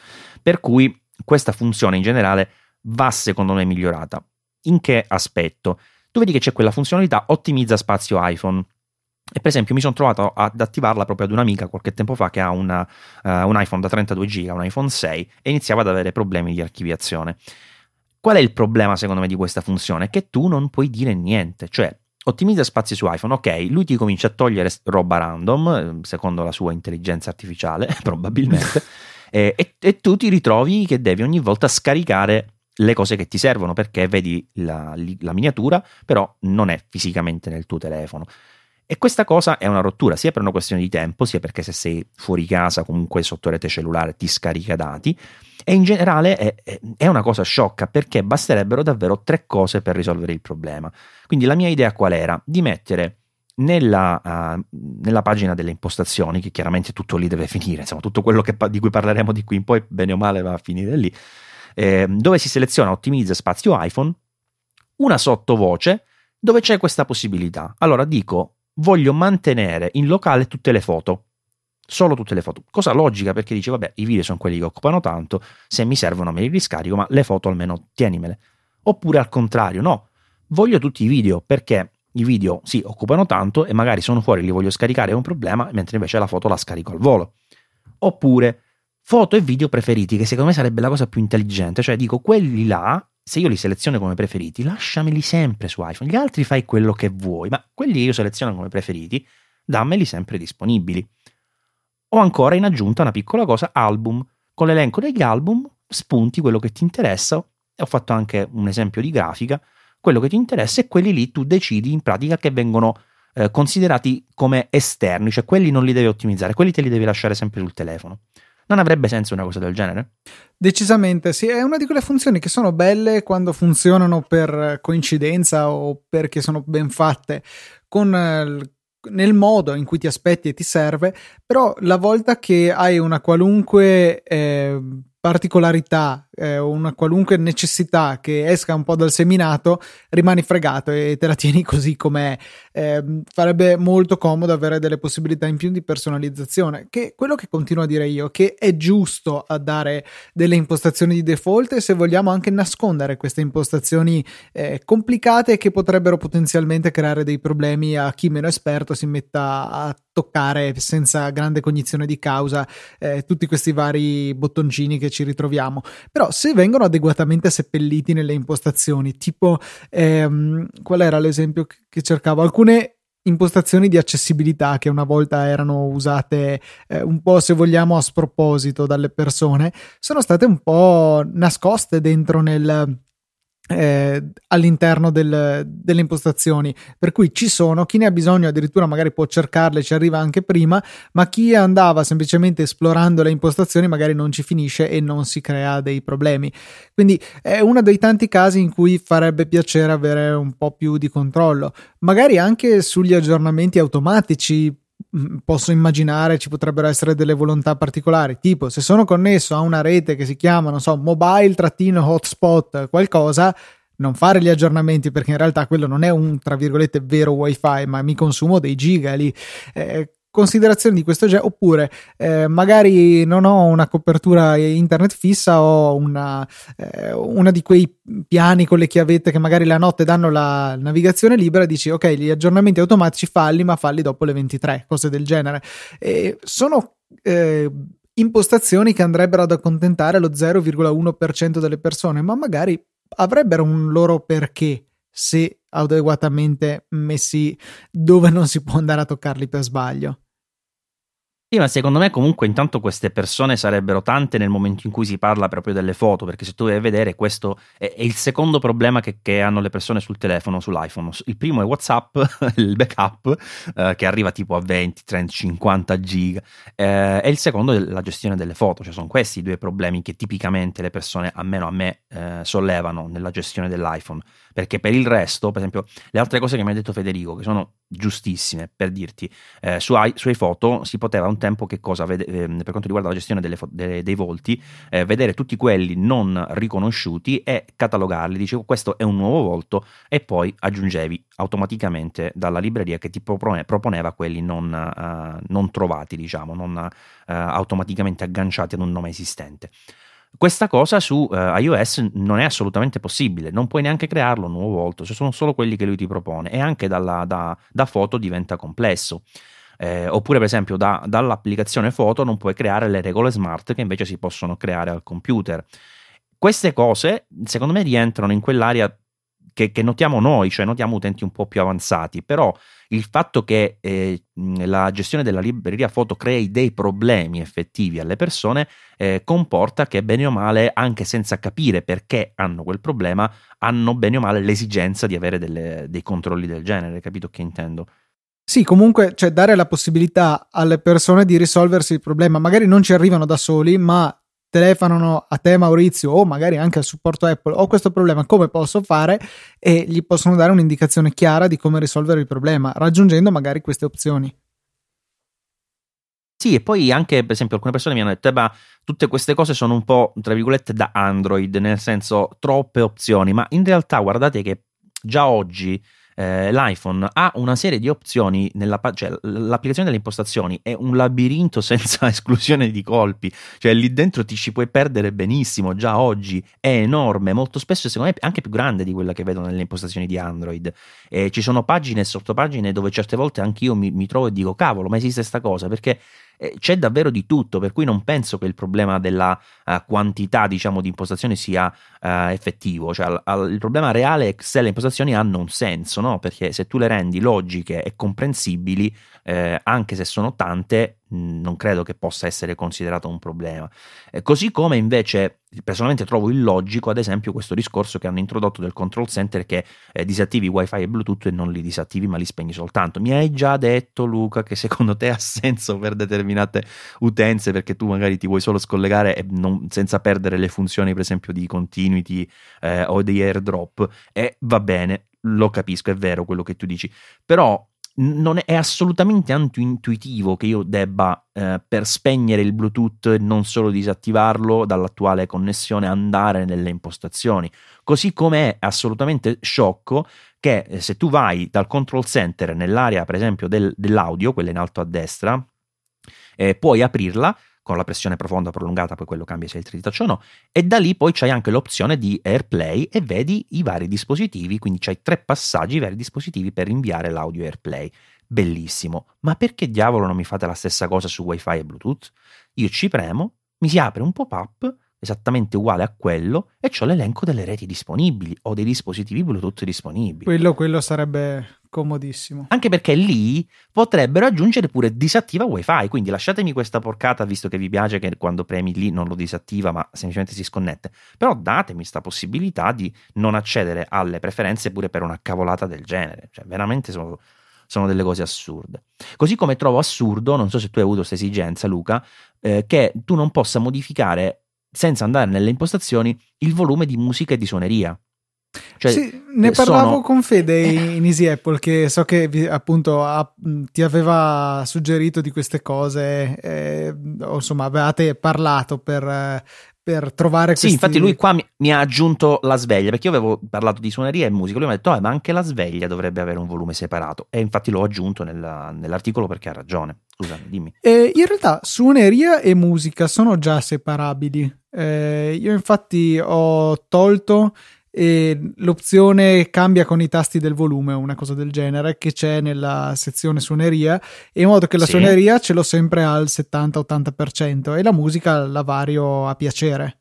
per cui questa funzione in generale va secondo me migliorata. In che aspetto? Tu vedi che c'è quella funzionalità ottimizza spazio iPhone, e per esempio mi sono trovato ad attivarla proprio ad un'amica qualche tempo fa che ha una, uh, un iPhone da trentadue giga, un iPhone sei, e iniziava ad avere problemi di archiviazione. Qual è il problema secondo me di questa funzione? Che tu non puoi dire niente, cioè ottimizza spazi su iPhone, ok, lui ti comincia a togliere roba random secondo la sua intelligenza artificiale probabilmente E, e tu ti ritrovi che devi ogni volta scaricare le cose che ti servono, perché vedi la, la miniatura però non è fisicamente nel tuo telefono, e questa cosa è una rottura sia per una questione di tempo, sia perché se sei fuori casa comunque sotto rete cellulare ti scarica dati, e in generale è, è una cosa sciocca, perché basterebbero davvero tre cose per risolvere il problema. Quindi la mia idea qual era? Di mettere Nella, uh, nella pagina delle impostazioni, che chiaramente tutto lì deve finire, insomma tutto quello che, di cui parleremo di qui in poi bene o male va a finire lì, eh, dove si seleziona ottimizza spazio iPhone, una sottovoce dove c'è questa possibilità. Allora dico, voglio mantenere in locale tutte le foto, solo tutte le foto, cosa logica, perché dice vabbè, i video sono quelli che occupano tanto, se mi servono me li riscarico, ma le foto almeno tienimele. Oppure al contrario, no, voglio tutti i video, perché i video si sì, occupano tanto e magari sono fuori, li voglio scaricare, è un problema, mentre invece la foto la scarico al volo. Oppure foto e video preferiti, che secondo me sarebbe la cosa più intelligente, cioè dico quelli là, se io li seleziono come preferiti, lasciameli sempre su iPhone, gli altri fai quello che vuoi, ma quelli che io seleziono come preferiti, dammeli sempre disponibili. O ancora in aggiunta una piccola cosa, album, con l'elenco degli album, spunti quello che ti interessa, e ho fatto anche un esempio di grafica, quello che ti interessa, e quelli lì tu decidi in pratica che vengono eh, considerati come esterni, cioè quelli non li devi ottimizzare, quelli te li devi lasciare sempre sul telefono. Non avrebbe senso una cosa del genere? Decisamente sì, è una di quelle funzioni che sono belle quando funzionano per coincidenza o perché sono ben fatte con eh, nel modo in cui ti aspetti e ti serve, però la volta che hai una qualunque... Eh, particolarità eh, una qualunque necessità che esca un po' dal seminato, rimani fregato e te la tieni così com'è. Eh, farebbe molto comodo avere delle possibilità in più di personalizzazione, che quello che continuo a dire io, che è giusto a dare delle impostazioni di default, e se vogliamo anche nascondere queste impostazioni eh, complicate che potrebbero potenzialmente creare dei problemi a chi meno esperto si metta a toccare senza grande cognizione di causa eh, tutti questi vari bottoncini che ci ritroviamo. Però se vengono adeguatamente seppelliti nelle impostazioni, tipo ehm, qual era l'esempio che cercavo? Alcune impostazioni di accessibilità che una volta erano usate eh, un po', se vogliamo, a sproposito dalle persone, sono state un po' nascoste dentro nel... Eh, all'interno del, delle impostazioni, per cui ci sono chi ne ha bisogno addirittura magari può cercarle, ci arriva anche prima, ma chi andava semplicemente esplorando le impostazioni magari non ci finisce e non si crea dei problemi. Quindi è uno dei tanti casi in cui farebbe piacere avere un po' più di controllo, magari anche sugli aggiornamenti automatici. Posso immaginare ci potrebbero essere delle volontà particolari, tipo se sono connesso a una rete che si chiama, non so, mobile trattino hotspot qualcosa, non fare gli aggiornamenti, perché in realtà quello non è un, tra virgolette, vero wifi, ma mi consumo dei giga lì. Eh, considerazione di questo genere, oppure eh, magari non ho una copertura internet fissa, ho una, eh, una di quei piani con le chiavette che magari la notte danno la navigazione libera, dici ok, gli aggiornamenti automatici falli, ma falli dopo le ventitré, cose del genere. E sono eh, impostazioni che andrebbero ad accontentare lo zero virgola uno per cento delle persone, ma magari avrebbero un loro perché se adeguatamente messi dove non si può andare a toccarli per sbaglio. Sì, ma secondo me comunque intanto queste persone sarebbero tante nel momento in cui si parla proprio delle foto, perché se tu vai a vedere, questo è, è il secondo problema che, che hanno le persone sul telefono, sull'iPhone. Il primo è WhatsApp, il backup eh, che arriva tipo a venti, trenta, cinquanta giga, eh, e il secondo è la gestione delle foto. Cioè sono questi i due problemi che tipicamente le persone, almeno a me, eh, sollevano nella gestione dell'iPhone, perché per il resto, per esempio le altre cose che mi ha detto Federico, che sono giustissime, per dirti, eh, su iPhoto si poteva un tempo, che cosa vede, eh, per quanto riguarda la gestione delle fo- de- dei volti, eh, vedere tutti quelli non riconosciuti e catalogarli. Dicevo, questo è un nuovo volto, e poi aggiungevi automaticamente dalla libreria che ti propone- proponeva quelli non, uh, non trovati, diciamo, non uh, automaticamente agganciati ad un nome esistente. Questa cosa su uh, iOS non è assolutamente possibile, non puoi neanche crearlo un nuovo volto, sono solo quelli che lui ti propone, e anche dalla, da, da foto diventa complesso. Eh, oppure per esempio da, dall'applicazione foto non puoi creare le regole smart che invece si possono creare al computer. Queste cose secondo me rientrano in quell'area che, che notiamo noi, cioè notiamo utenti un po' più avanzati, però il fatto che eh, la gestione della libreria foto crei dei problemi effettivi alle persone eh, comporta che bene o male, anche senza capire perché hanno quel problema, hanno bene o male l'esigenza di avere delle, dei controlli del genere, capito che intendo? Sì, comunque, cioè, dare la possibilità alle persone di risolversi il problema, magari non ci arrivano da soli, ma telefonano a te Maurizio, o magari anche al supporto Apple, ho questo problema, come posso fare? E gli possono dare un'indicazione chiara di come risolvere il problema, raggiungendo magari queste opzioni. Sì, e poi anche per esempio alcune persone mi hanno detto, ma tutte queste cose sono un po' tra virgolette da Android, nel senso troppe opzioni, ma in realtà guardate che già oggi Eh, l'iPhone ha una serie di opzioni nella, cioè, l'applicazione delle impostazioni è un labirinto senza esclusione di colpi, cioè lì dentro ti ci puoi perdere benissimo. Già oggi è enorme, molto spesso secondo me anche più grande di quella che vedo nelle impostazioni di Android, eh, ci sono pagine e sottopagine dove certe volte anche io mi, mi trovo e dico cavolo, ma esiste sta cosa, perché c'è davvero di tutto, per cui non penso che il problema della uh, quantità, diciamo, di impostazioni sia uh, effettivo. Cioè, al, al, il problema reale è se le impostazioni hanno un senso, no? Perché se tu le rendi logiche e comprensibili, eh, anche se sono tante, mh, non credo che possa essere considerato un problema. Eh, così come invece personalmente trovo illogico, ad esempio, questo discorso che hanno introdotto del Control Center, che eh, disattivi Wi-Fi e Bluetooth e non li disattivi ma li spegni soltanto. Mi hai già detto, Luca, che secondo te ha senso per determinate utenze, perché tu magari ti vuoi solo scollegare e non, senza perdere le funzioni per esempio di continuity eh, o di airdrop, e va bene, lo capisco, è vero quello che tu dici, però non è, è assolutamente anti-intuitivo che io debba eh, per spegnere il Bluetooth e non solo disattivarlo dall'attuale connessione andare nelle impostazioni, così come è assolutamente sciocco che eh, se tu vai dal Control Center nell'area per esempio del, dell'audio, quella in alto a destra, eh, puoi aprirla con la pressione profonda prolungata, poi quello cambia se il tritaccio o no, e da lì poi c'hai anche l'opzione di AirPlay e vedi i vari dispositivi, quindi c'hai tre passaggi, i vari dispositivi per inviare l'audio AirPlay. Bellissimo, ma perché diavolo non mi fate la stessa cosa su Wi-Fi e Bluetooth? Io ci premo, mi si apre un pop-up esattamente uguale a quello e c'ho l'elenco delle reti disponibili o dei dispositivi Bluetooth disponibili. Quello, quello sarebbe comodissimo. Anche perché lì potrebbero aggiungere pure disattiva Wi-Fi, quindi lasciatemi questa porcata, visto che vi piace che quando premi lì non lo disattiva ma semplicemente si sconnette, però datemi sta possibilità di non accedere alle preferenze pure per una cavolata del genere. Cioè veramente sono, sono delle cose assurde. Così come trovo assurdo, non so se tu hai avuto questa esigenza Luca, eh, che tu non possa modificare senza andare nelle impostazioni il volume di musica e di suoneria. Cioè, sì, ne parlavo sono... con Fede in Easy Apple, che so che appunto ha, ti aveva suggerito di queste cose, eh, insomma avevate parlato per, per trovare questi... Sì, infatti lui qua mi, mi ha aggiunto la sveglia, perché io avevo parlato di suoneria e musica, lui mi ha detto ah, ma anche la sveglia dovrebbe avere un volume separato, e infatti l'ho aggiunto nella, nell'articolo perché ha ragione. Scusami, dimmi. Eh, in realtà suoneria e musica sono già separabili, eh, io infatti ho tolto... e l'opzione cambia con i tasti del volume, una cosa del genere, che c'è nella sezione suoneria, in modo che la sì. suoneria ce l'ho sempre al settanta ottanta per cento e la musica la vario a piacere.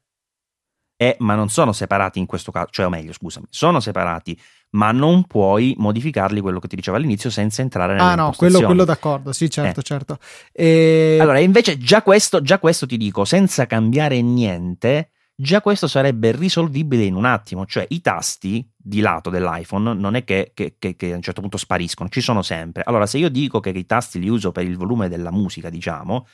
Eh, ma non sono separati in questo caso, cioè o meglio scusami, sono separati, ma non puoi modificarli, quello che ti dicevo all'inizio, senza entrare nelle ah no, quello, quello d'accordo, sì certo eh. certo e... Allora invece già questo, già questo ti dico, senza cambiare niente, già questo sarebbe risolvibile in un attimo, cioè i tasti di lato dell'iPhone non è che, che, che, che a un certo punto spariscono, ci sono sempre. Allora se io dico che i tasti li uso per il volume della musica, diciamo,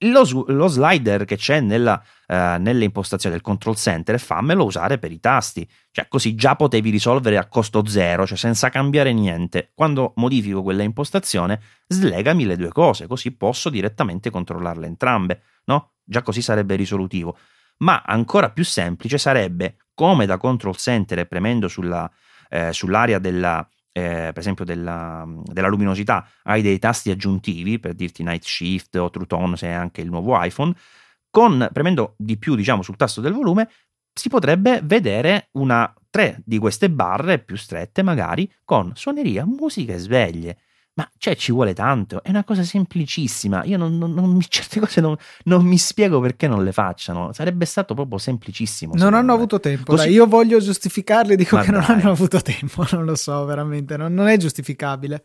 lo, lo slider che c'è nella, uh, nelle impostazioni del Control Center fammelo usare per i tasti, cioè così già potevi risolvere a costo zero, cioè senza cambiare niente. Quando modifico quella impostazione slegami le due cose, così posso direttamente controllarle entrambe, no? Già così sarebbe risolutivo. Ma ancora più semplice sarebbe, come da Control Center, premendo sulla, eh, sull'area della, eh, per esempio della, della luminosità, hai dei tasti aggiuntivi, per dirti Night Shift o True Tone se è anche il nuovo iPhone, con, premendo di più diciamo sul tasto del volume, si potrebbe vedere una tre di queste barre più strette magari con suoneria, musica e sveglie. Ma cioè ci vuole tanto, è una cosa semplicissima, io non, non, non, certe cose non, non mi spiego perché non le facciano, sarebbe stato proprio semplicissimo. Non hanno me. avuto tempo, così... dai, io voglio giustificarli, dico ma che dai. non hanno avuto tempo, non lo so veramente, non, non è giustificabile.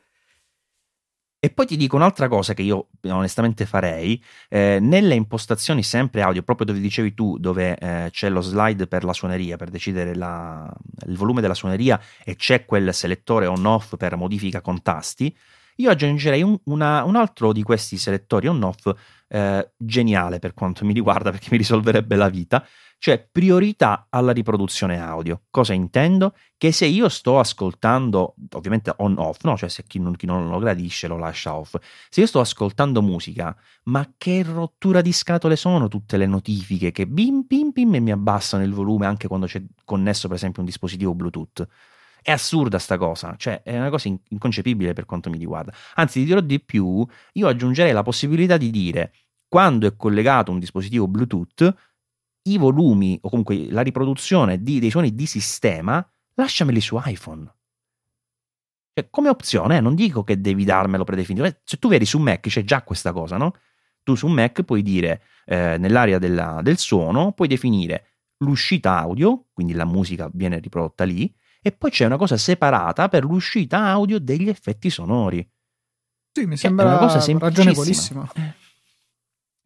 E poi ti dico un'altra cosa che io onestamente farei, eh, nelle impostazioni sempre audio, proprio dove dicevi tu, dove eh, c'è lo slide per la suoneria, per decidere la, il volume della suoneria, e c'è quel selettore on-off per modifica con tasti, io aggiungerei un, una, un altro di questi selettori on-off, eh, geniale per quanto mi riguarda, perché mi risolverebbe la vita, cioè priorità alla riproduzione audio. Cosa intendo? Che se io sto ascoltando, ovviamente on-off, no? Cioè se chi non, chi non lo gradisce lo lascia off, se io sto ascoltando musica, ma che rottura di scatole sono tutte le notifiche che bim bim bim e mi abbassano il volume anche quando c'è connesso per esempio un dispositivo Bluetooth. È assurda sta cosa, cioè è una cosa inconcepibile per quanto mi riguarda. Anzi, ti dirò di più, io aggiungerei la possibilità di dire quando è collegato un dispositivo Bluetooth, i volumi o comunque la riproduzione di, dei suoni di sistema, lasciameli su iPhone. Cioè, come opzione, eh, non dico che devi darmelo predefinito. Se tu vedi su Mac c'è già questa cosa, no? Tu su Mac puoi dire, eh, nell'area della, del suono, puoi definire l'uscita audio, quindi la musica viene riprodotta lì, e poi c'è una cosa separata per l'uscita audio degli effetti sonori. Sì, mi sembra una cosa ragionevolissima.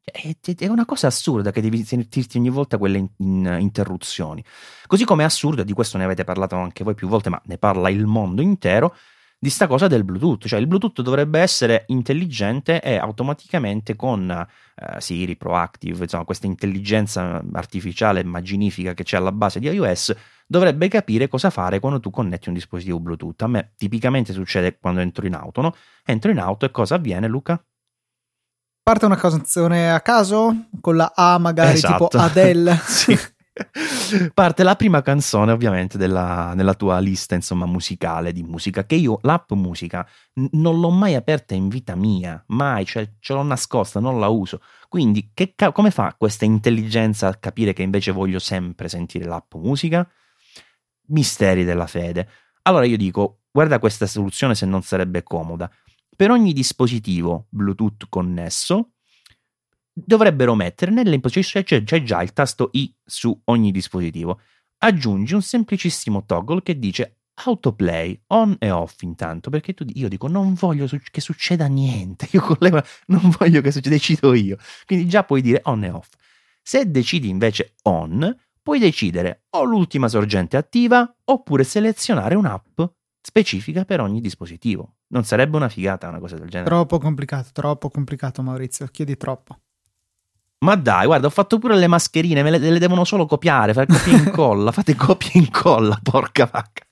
È una cosa assurda che devi sentirti ogni volta quelle in, in, interruzioni. Così come è assurdo, di questo ne avete parlato anche voi più volte, ma ne parla il mondo intero, di sta cosa del Bluetooth. Cioè il Bluetooth dovrebbe essere intelligente e automaticamente con eh, Siri, Proactive, insomma questa intelligenza artificiale magnifica che c'è alla base di iOS, dovrebbe capire cosa fare quando tu connetti un dispositivo Bluetooth. A me tipicamente succede quando entro in auto, no? Entro in auto e cosa avviene, Luca? Parte una canzone a caso, con la A magari, esatto. Tipo Adele. Sì. Parte la prima canzone ovviamente della, nella tua lista insomma musicale, di musica, che io l'app musica n- non l'ho mai aperta in vita mia, mai, cioè ce l'ho nascosta, non la uso, quindi che ca- come fa questa intelligenza a capire che invece voglio sempre sentire l'app musica? Misteri della fede. Allora io dico, guarda questa soluzione se non sarebbe comoda, per ogni dispositivo Bluetooth connesso dovrebbero mettere nelle impostazioni, cioè c'è già il tasto I su ogni dispositivo, aggiungi un semplicissimo toggle che dice autoplay on e off intanto, perché tu, io dico non voglio su- che succeda niente, io collego, non voglio che succeda, decido io, quindi già puoi dire on e off. Se decidi invece on, puoi decidere o l'ultima sorgente attiva oppure selezionare un'app specifica per ogni dispositivo. Non sarebbe una figata una cosa del genere? Troppo complicato, troppo complicato Maurizio, chiedi troppo. ma dai, guarda, ho fatto pure le mascherine, me le, le devono solo copiare, fare copia e incolla, fate copia e incolla, porca vacca.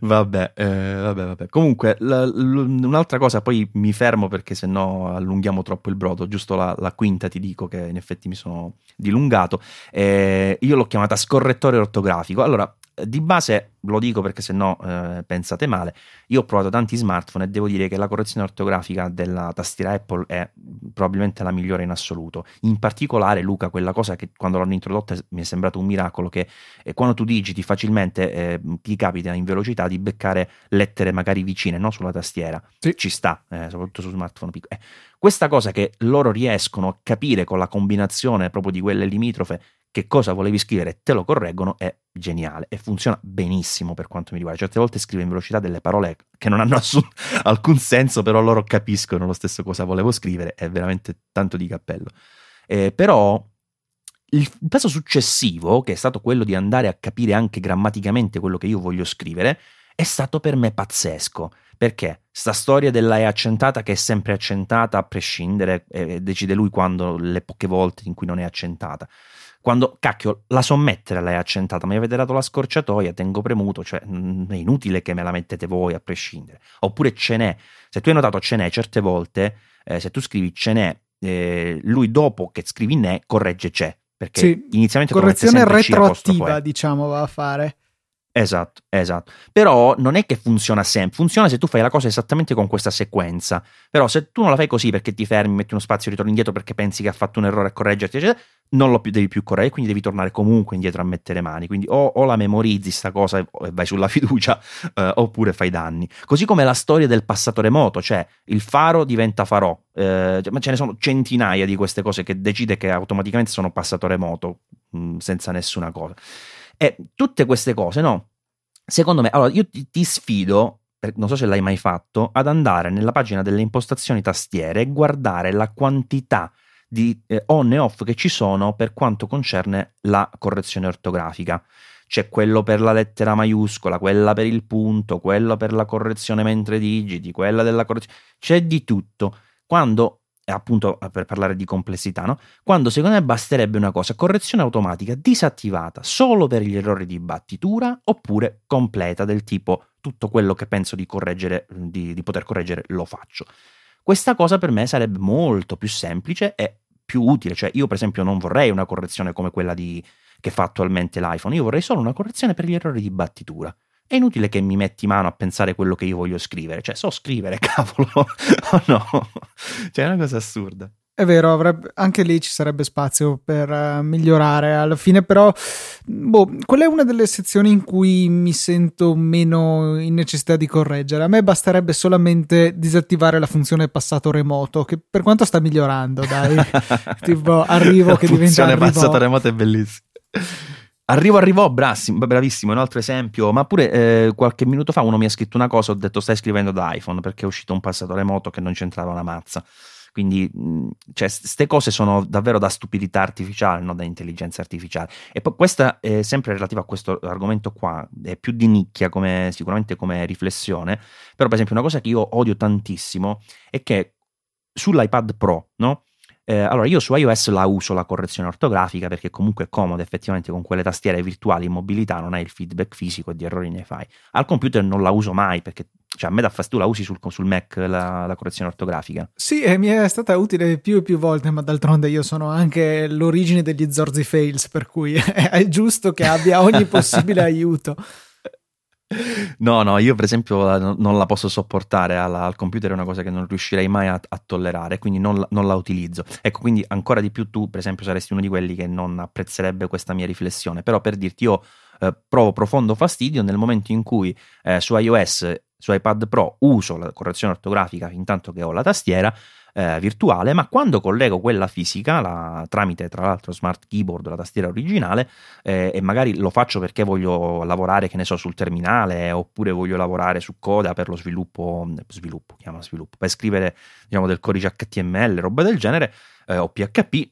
Vabbè, eh, vabbè, vabbè. Comunque, la, l- un'altra cosa, poi mi fermo perché sennò allunghiamo troppo il brodo, giusto la, la quinta ti dico che in effetti mi sono dilungato, eh, io l'ho chiamata scorrettore ortografico. Allora, di base, lo dico perché sennò eh, pensate male, io ho provato tanti smartphone e devo dire che la correzione ortografica della tastiera Apple è probabilmente la migliore in assoluto. In particolare, Luca, quella cosa che quando l'hanno introdotta mi è sembrato un miracolo, che eh, quando tu digiti facilmente eh, ti capita in velocità di beccare lettere magari vicine, no? Sulla tastiera, sì. Ci sta, eh, soprattutto su smartphone piccoli. Eh, questa cosa che loro riescono a capire con la combinazione proprio di quelle limitrofe che cosa volevi scrivere, te lo correggono, è geniale e funziona benissimo per quanto mi riguarda. Certe volte scrivo in velocità delle parole che non hanno assun- alcun senso, però loro capiscono lo stesso cosa volevo scrivere, è veramente tanto di cappello. Eh, però il passo successivo, che è stato quello di andare a capire anche grammaticamente quello che io voglio scrivere, è stato per me pazzesco, perché sta storia della è accentata, che è sempre accentata a prescindere, eh, decide lui quando, le poche volte in cui non è accentata. Quando, cacchio, la so mettere l'hai accentata, mi avete dato la scorciatoia, tengo premuto, cioè mh, è inutile che me la mettete voi a prescindere. Oppure ce n'è, se tu hai notato ce n'è, certe volte, eh, se tu scrivi ce n'è, eh, lui dopo che scrivi ne corregge c'è, perché sì, inizialmente correzione retroattiva, diciamo, va a fare. Esatto, esatto. Però non è che funziona sempre, funziona se tu fai la cosa esattamente con questa sequenza, però se tu non la fai così perché ti fermi, metti uno spazio, ritorni indietro perché pensi che ha fatto un errore a correggerti, eccetera, non lo più, devi più correggere, quindi devi tornare comunque indietro a mettere mani, quindi o, o la memorizzi sta cosa e vai sulla fiducia, eh, oppure fai danni. Così come la storia del passato remoto, cioè il faro diventa farò, eh, ma ce ne sono centinaia di queste cose che decide che automaticamente sono passato remoto, mh, senza nessuna cosa. E tutte queste cose, no? Secondo me, allora io ti, ti sfido, non so se l'hai mai fatto, ad andare nella pagina delle impostazioni tastiere e guardare la quantità di eh, on e off che ci sono per quanto concerne la correzione ortografica. C'è quello per la lettera maiuscola, quella per il punto, quello per la correzione mentre digiti, quella della correzione, c'è di tutto. Quando, appunto, per parlare di complessità, no? Quando secondo me basterebbe una cosa, correzione automatica disattivata solo per gli errori di battitura, oppure completa, del tipo tutto quello che penso di correggere, di, di poter correggere lo faccio. Questa cosa per me sarebbe molto più semplice e più utile, cioè io per esempio non vorrei una correzione come quella di, che fa attualmente l'iPhone, io vorrei solo una correzione per gli errori di battitura. È inutile che mi metti mano a pensare quello che io voglio scrivere, cioè so scrivere, cavolo, oh no, cioè è una cosa assurda. È vero, avrebbe, anche lì ci sarebbe spazio per uh, migliorare alla fine, però boh, quella è una delle sezioni in cui mi sento meno in necessità di correggere. A me basterebbe solamente disattivare la funzione passato remoto, che per quanto sta migliorando, dai, tipo arrivo che diventa arrivo. La funzione passato remoto è bellissima. Arrivo arrivò, bravissimo, bravissimo, un altro esempio, ma pure eh, qualche minuto fa uno mi ha scritto una cosa, ho detto stai scrivendo da iPhone, perché è uscito un passato remoto che non c'entrava una mazza, quindi cioè, ste cose sono davvero da stupidità artificiale, non da intelligenza artificiale. E poi questa è sempre relativa a questo argomento qua, è più di nicchia come, sicuramente come riflessione, però per esempio una cosa che io odio tantissimo è che sull'iPad Pro, no? Eh, allora io su iOS la uso la correzione ortografica perché comunque è comoda, effettivamente con quelle tastiere virtuali in mobilità non hai il feedback fisico e di errori ne fai. Al computer non la uso mai perché, cioè, a me da fastidio. Tu la usi sul, sul Mac la, la correzione ortografica? Sì, e mi è stata utile più e più volte, ma d'altronde io sono anche l'origine degli Zorzi fails, per cui è giusto che abbia ogni possibile aiuto. No, no, io per esempio non la posso sopportare alla, al computer, è una cosa che non riuscirei mai a, a tollerare, quindi non la, non la utilizzo. Ecco, quindi ancora di più tu per esempio saresti uno di quelli che non apprezzerebbe questa mia riflessione, però per dirti io eh, provo profondo fastidio nel momento in cui eh, su iOS, su iPad Pro uso la correzione ortografica intanto che ho la tastiera eh, virtuale, ma quando collego quella fisica, la, tramite tra l'altro smart keyboard, la tastiera originale, eh, e magari lo faccio perché voglio lavorare, che ne so, sul terminale, oppure voglio lavorare su coda per lo sviluppo, sviluppo, chiama sviluppo, per scrivere, diciamo, del codice H T M L, roba del genere, eh, o P H P,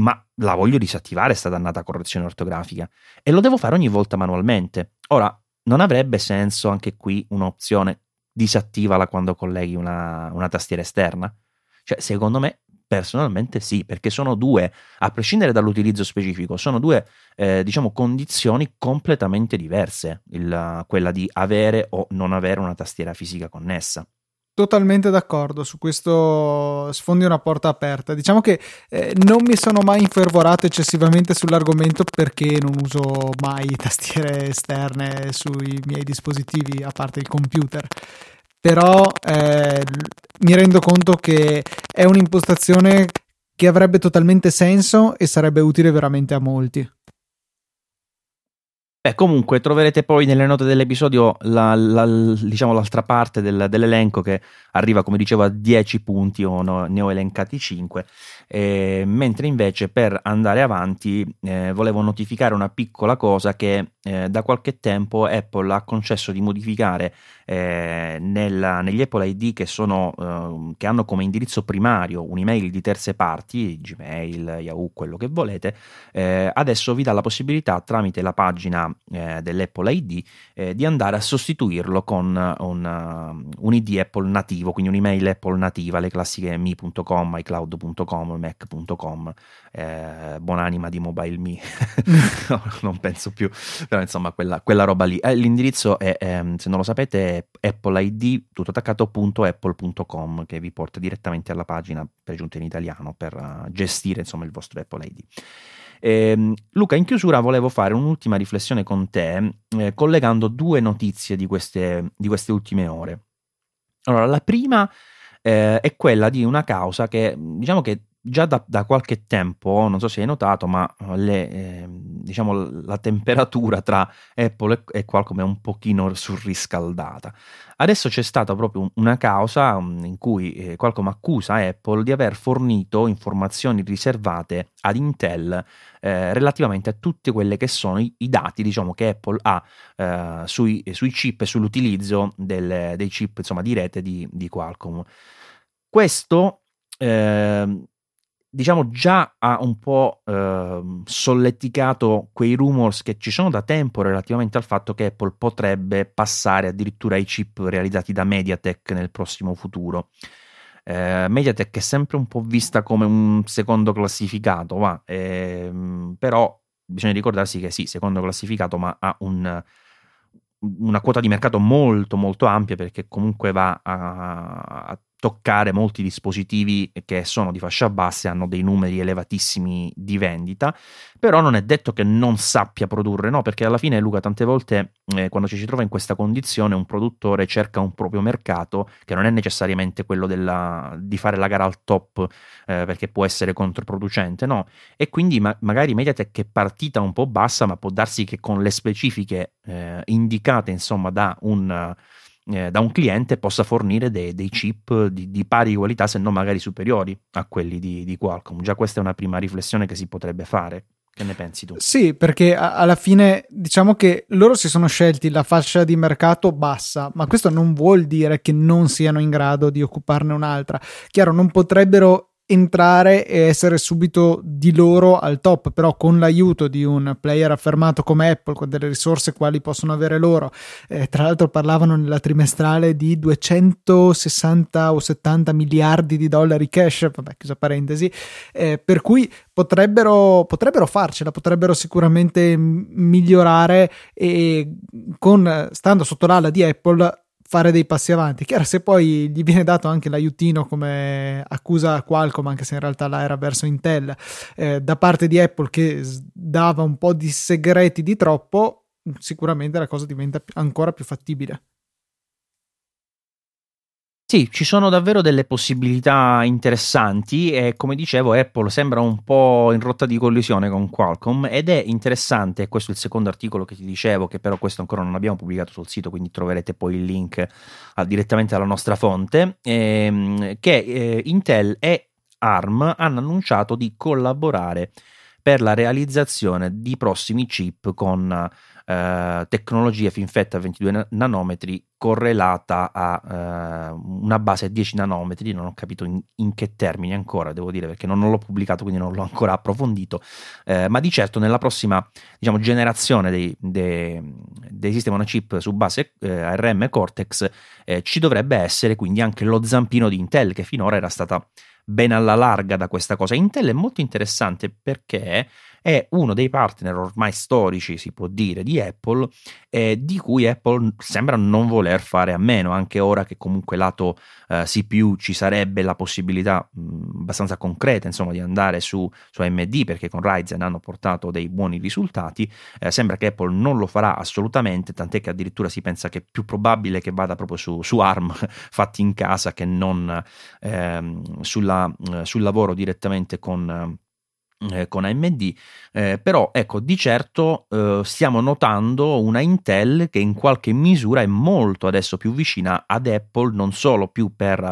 ma la voglio disattivare sta dannata correzione ortografica e lo devo fare ogni volta manualmente. Ora, non avrebbe senso anche qui un'opzione disattivala quando colleghi una, una tastiera esterna? Cioè, secondo me Personalmente sì, perché sono due, a prescindere dall'utilizzo specifico, sono due eh, diciamo condizioni completamente diverse, il, quella di avere o non avere una tastiera fisica connessa. Totalmente d'accordo su questo, sfondi una porta aperta. Diciamo che eh, non mi sono mai infervorato eccessivamente sull'argomento perché non uso mai tastiere esterne sui miei dispositivi, a parte il computer. Però eh, mi rendo conto che è un'impostazione che avrebbe totalmente senso e sarebbe utile veramente a molti. Beh, comunque troverete poi nelle note dell'episodio la, la, diciamo l'altra parte del, dell'elenco che arriva, come dicevo, a dieci punti, o no, ne ho elencati cinque, eh, mentre invece per andare avanti eh, volevo notificare una piccola cosa che eh, da qualche tempo Apple ha concesso di modificare eh, nella, negli Apple I D che, sono, eh, che hanno come indirizzo primario un'email di terze parti, Gmail, Yahoo, quello che volete. Eh, adesso vi dà la possibilità, tramite la pagina Eh, dell'Apple I D, eh, di andare a sostituirlo con un, uh, un I D Apple nativo, quindi un'email Apple nativa, le classiche mi punto com, iCloud punto com, Mac punto com, eh, buonanima di MobileMe no, non penso più, però insomma quella, quella roba lì. Eh, l'indirizzo è, ehm, se non lo sapete, è appleid tutto attaccato punto apple punto com, che vi porta direttamente alla pagina, per giunta in italiano, per uh, gestire insomma il vostro Apple I D. Eh, Luca, in chiusura volevo fare un'ultima riflessione con te, eh, collegando due notizie di queste, di queste ultime ore. Allora, la prima eh, è quella di una causa che, diciamo che già da, da qualche tempo, non so se hai notato, ma le, eh, diciamo la temperatura tra Apple e Qualcomm è un pochino surriscaldata. Adesso c'è stata proprio una causa in cui Qualcomm accusa Apple di aver fornito informazioni riservate ad Intel eh, relativamente a tutte quelle che sono i, i dati, diciamo, che Apple ha eh, sui, sui chip e sull'utilizzo del, dei chip, insomma, di rete di, di Qualcomm. Questo eh, diciamo già ha un po' eh, solleticato quei rumors che ci sono da tempo relativamente al fatto che Apple potrebbe passare addirittura ai chip realizzati da MediaTek nel prossimo futuro. Eh, MediaTek è sempre un po' vista come un secondo classificato, va, eh, però bisogna ricordarsi che sì, secondo classificato, ma ha un una quota di mercato molto molto ampia, perché comunque va a, a toccare molti dispositivi che sono di fascia bassa e hanno dei numeri elevatissimi di vendita. Però non è detto che non sappia produrre, no? Perché alla fine, Luca, tante volte eh, quando ci si trova in questa condizione, un produttore cerca un proprio mercato, che non è necessariamente quello della, di fare la gara al top, eh, perché può essere controproducente, no? E quindi ma- magari MediaTek è partita un po' bassa, ma può darsi che con le specifiche eh, indicate, insomma, da un... da un cliente possa fornire dei, dei chip di, di pari qualità, se non magari superiori a quelli di, di Qualcomm. Già questa è una prima riflessione che si potrebbe fare. Che ne pensi tu? Sì, perché a- alla fine diciamo che loro si sono scelti la fascia di mercato bassa, ma questo non vuol dire che non siano in grado di occuparne un'altra. Chiaro, non potrebbero entrare e essere subito di loro al top, però con l'aiuto di un player affermato come Apple, con delle risorse quali possono avere loro, eh, tra l'altro parlavano nella trimestrale di duecentosessanta o settanta miliardi di dollari cash, vabbè, chiusa parentesi, eh, per cui potrebbero, potrebbero farcela, potrebbero sicuramente migliorare e, con stando sotto l'ala di Apple, fare dei passi avanti. Chiaro, se poi gli viene dato anche l'aiutino, come accusa Qualcomm, anche se in realtà là era verso Intel, eh, da parte di Apple, che dava un po' di segreti di troppo, sicuramente la cosa diventa ancora più fattibile. Sì, ci sono davvero delle possibilità interessanti e, come dicevo, Apple sembra un po' in rotta di collisione con Qualcomm, ed è interessante, questo è il secondo articolo che ti dicevo, che però questo ancora non abbiamo pubblicato sul sito, quindi troverete poi il link a, direttamente alla nostra fonte, ehm, che eh, Intel e A R M hanno annunciato di collaborare per la realizzazione di prossimi chip con eh, tecnologie FinFET a ventidue nanometri correlata a eh, una base a dieci nanometri, non ho capito in, in che termini ancora, devo dire, perché non, non l'ho pubblicato, quindi non l'ho ancora approfondito, eh, ma di certo nella prossima, diciamo, generazione dei, dei, dei sistemi on chip su base eh, A R M Cortex eh, ci dovrebbe essere quindi anche lo zampino di Intel, che finora era stata ben alla larga da questa cosa. Intel è molto interessante perché è uno dei partner ormai storici, si può dire, di Apple, eh, di cui Apple sembra non voler fare a meno, anche ora che comunque lato eh, C P U ci sarebbe la possibilità mh, abbastanza concreta, insomma, di andare su, su A M D, perché con Ryzen hanno portato dei buoni risultati. Eh, sembra che Apple non lo farà assolutamente, tant'è che addirittura si pensa che è più probabile che vada proprio su, su A R M fatti in casa, che non ehm, sulla, eh, sul lavoro direttamente con... Eh, con A M D, eh, però ecco, di certo eh, stiamo notando una Intel che in qualche misura è molto adesso più vicina ad Apple, non solo più per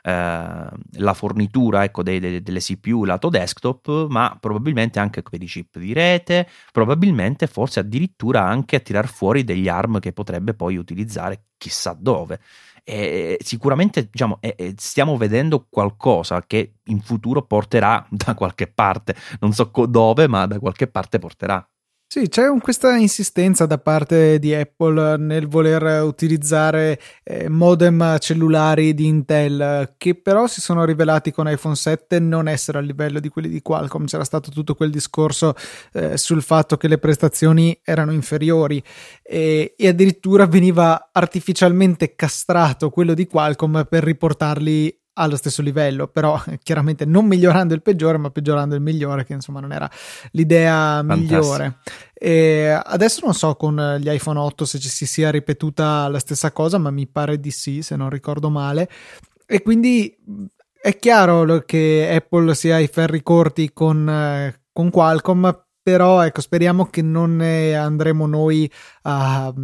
eh, la fornitura, ecco, dei, dei, delle C P U lato desktop, ma probabilmente anche per i chip di rete, probabilmente forse addirittura anche a tirar fuori degli A R M che potrebbe poi utilizzare chissà dove. E sicuramente, diciamo, stiamo vedendo qualcosa che in futuro porterà da qualche parte, non so dove, ma da qualche parte porterà. Sì, c'è un, questa insistenza da parte di Apple nel voler utilizzare eh, modem cellulari di Intel, che però si sono rivelati con iPhone sette non essere a livello di quelli di Qualcomm. C'era stato tutto quel discorso eh, sul fatto che le prestazioni erano inferiori e, e addirittura veniva artificialmente castrato quello di Qualcomm per riportarli allo stesso livello, però chiaramente non migliorando il peggiore, ma peggiorando il migliore, che insomma non era l'idea Fantastico. migliore. E adesso non so con gli iPhone otto se ci si sia ripetuta la stessa cosa, ma mi pare di sì, se non ricordo male, e quindi è chiaro che Apple sia ai ferri corti con, con Qualcomm, però ecco, speriamo che non ne andremo noi a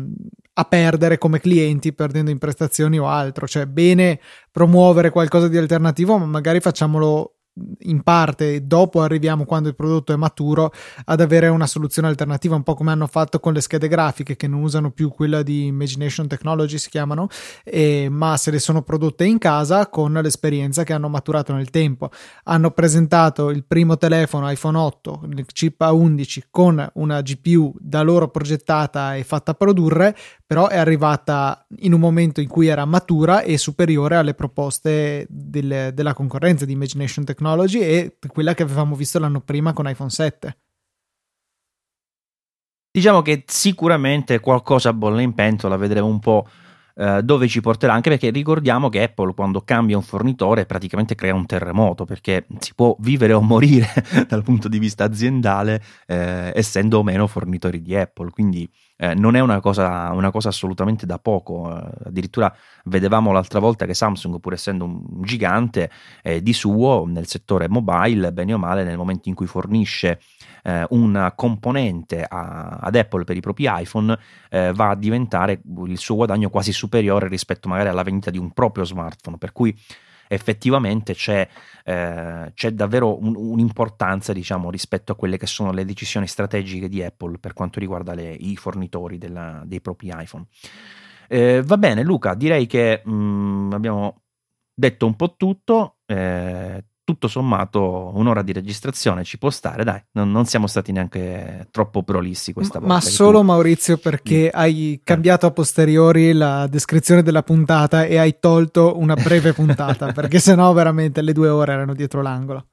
a perdere come clienti, perdendo in prestazioni o altro. Cioè, bene promuovere qualcosa di alternativo, ma magari facciamolo in parte, dopo arriviamo, quando il prodotto è maturo, ad avere una soluzione alternativa, un po' come hanno fatto con le schede grafiche, che non usano più quella di Imagination Technology, si chiamano, eh, ma se le sono prodotte in casa con l'esperienza che hanno maturato nel tempo. Hanno presentato il primo telefono iPhone otto, il chip A undici, con una G P U da loro progettata e fatta produrre, però è arrivata in un momento in cui era matura e superiore alle proposte del, della concorrenza di Imagination Technology e quella che avevamo visto l'anno prima con iPhone sette. Diciamo che sicuramente qualcosa bolle in pentola, vedremo un po' dove ci porterà, anche perché ricordiamo che Apple, quando cambia un fornitore, praticamente crea un terremoto, perché si può vivere o morire dal punto di vista aziendale eh, essendo o meno fornitori di Apple, quindi eh, non è una cosa, una cosa assolutamente da poco. Eh, addirittura vedevamo l'altra volta che Samsung, pur essendo un gigante eh, di suo nel settore mobile, bene o male nel momento in cui fornisce eh, una componente a, ad Apple per i propri iPhone, eh, va a diventare il suo guadagno quasi superiore superiore rispetto magari alla vendita di un proprio smartphone, per cui effettivamente c'è, eh, c'è davvero un, un'importanza, diciamo, rispetto a quelle che sono le decisioni strategiche di Apple per quanto riguarda le, i fornitori della, dei propri iPhone. Eh, va bene Luca, direi che mh, abbiamo detto un po' tutto, eh, tutto sommato un'ora di registrazione ci può stare, dai, non, non siamo stati neanche troppo prolissi questa volta. Ma solo tu... Maurizio, perché mm. hai cambiato a posteriori la descrizione della puntata e hai tolto una breve puntata, perché sennò veramente le due ore erano dietro l'angolo.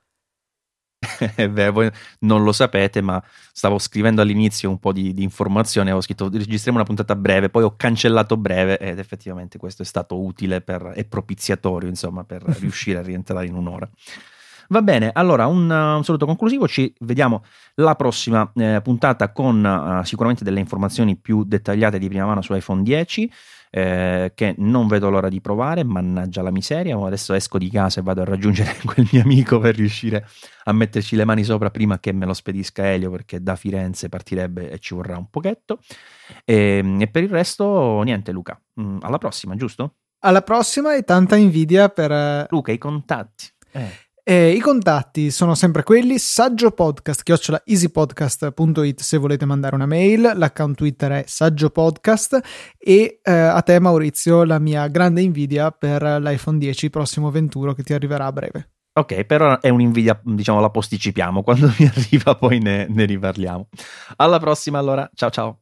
Beh, voi non lo sapete, ma stavo scrivendo all'inizio un po' di, di informazione, avevo scritto registriamo una puntata breve, poi ho cancellato breve, ed effettivamente questo è stato utile per, e propiziatorio, insomma, per riuscire a rientrare in un'ora. Va bene, allora un, un saluto conclusivo, ci vediamo la prossima eh, puntata con eh, sicuramente delle informazioni più dettagliate di prima mano su iPhone dieci, Eh, che non vedo l'ora di provare, mannaggia la miseria, adesso esco di casa e vado a raggiungere quel mio amico per riuscire a metterci le mani sopra prima che me lo spedisca Elio, perché da Firenze partirebbe e ci vorrà un pochetto, e, e per il resto niente Luca, alla prossima, giusto? Alla prossima, e tanta invidia per Luca, i contatti eh. Eh, I contatti sono sempre quelli: saggio podcast chiocciola easypodcast punto it se volete mandare una mail, l'account Twitter è saggio podcast e eh, a te Maurizio la mia grande invidia per l'iPhone dieci prossimo ventuno che ti arriverà a breve. Ok, però è un'invidia, diciamo, la posticipiamo, quando mi arriva poi ne, ne riparliamo. Alla prossima allora, ciao ciao.